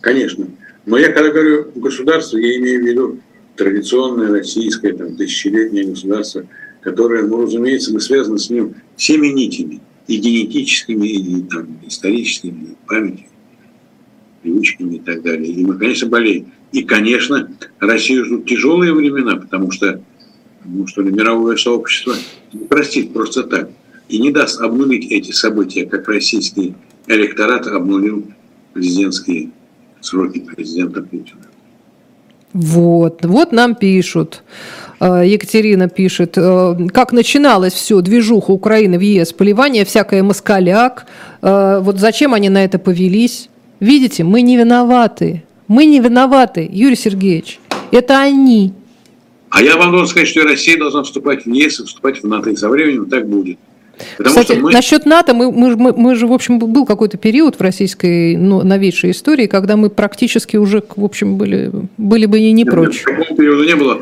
Конечно. Но я когда говорю государство, я имею в виду традиционное российское, там, тысячелетнее государство, которое, ну, разумеется, мы связаны с ним всеми нитями, и генетическими, и там, историческими, и памятью, привычками и так далее. И мы, конечно, болеем. И, конечно, Россию ждут тяжелые времена, потому что, ну, что ли, мировое сообщество не простит просто так и не даст обнулить эти события, как российский электорат обнулил президентские сроки президента Путина. Вот нам пишут. Екатерина пишет, как начиналось все, движуха Украины в ЕС, поливание, всякое москаляк. Вот зачем они на это повелись? Видите, мы не виноваты. Мы не виноваты, Юрий Сергеевич. Это они. А я вам должен сказать, что Россия должна вступать в ЕС и вступать в НАТО. И со временем так будет. Потому кстати, мы... насчет НАТО, мы же, в общем, был какой-то период в российской новейшей истории, когда мы практически уже, в общем, были бы и не прочь. Такого периода не было.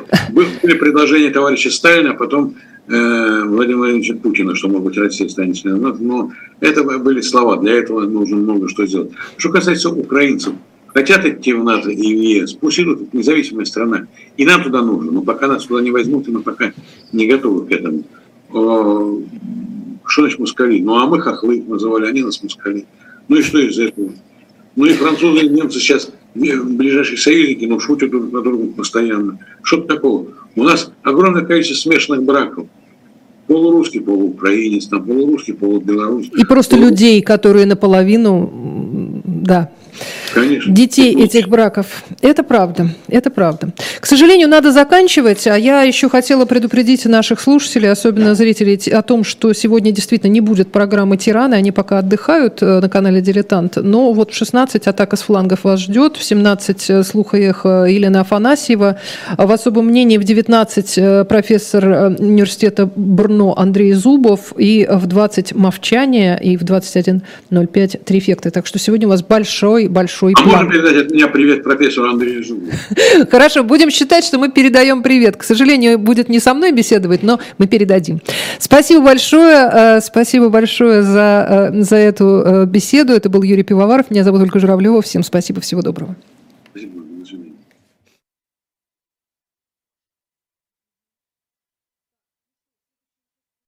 Были предложения товарища Сталина, а потом Владимира Владимировича Путина, что, может быть, Россия станет членом НАТО. Но это были слова. Для этого нужно много что сделать. Что касается украинцев, хотят идти в НАТО и в ЕС, пусть идут, это независимая страна. И нам туда нужно. Но пока нас туда не возьмут, и мы пока не готовы к этому. Что значит москали? Ну, а мы хохлы их называли, они нас москали. Ну и что из этого? Ну и французы и немцы сейчас ближайшие союзники, но шутят друг на друга постоянно. Что-то такого. У нас огромное количество смешанных браков. Полурусский, полуукраинец, там, полурусский, полубелорусский. И просто людей, которые наполовину, да, конечно, детей этих браков. Это правда, это правда. К сожалению, надо заканчивать, а я еще хотела предупредить наших слушателей, особенно зрителей, о том, что сегодня действительно не будет программы «Тираны», они пока отдыхают на канале «Дилетант», но вот в 16 атака с флангов вас ждет, в 17 слух и эхо Елены Афанасьева, в особом мнении в 19 профессор университета Брно Андрей Зубов, и в 20 мовчания, и в 21:05 трифекты. Так что сегодня у вас большой-большой план. Можно передать от меня привет профессору Андрею Зубову? Хорошо, будем считать, что мы передаем привет. К сожалению, будет не со мной беседовать, но мы передадим. Спасибо большое за эту беседу. Это был Юрий Пивоваров. Меня зовут Ольга Журавлева. Всем спасибо, всего доброго.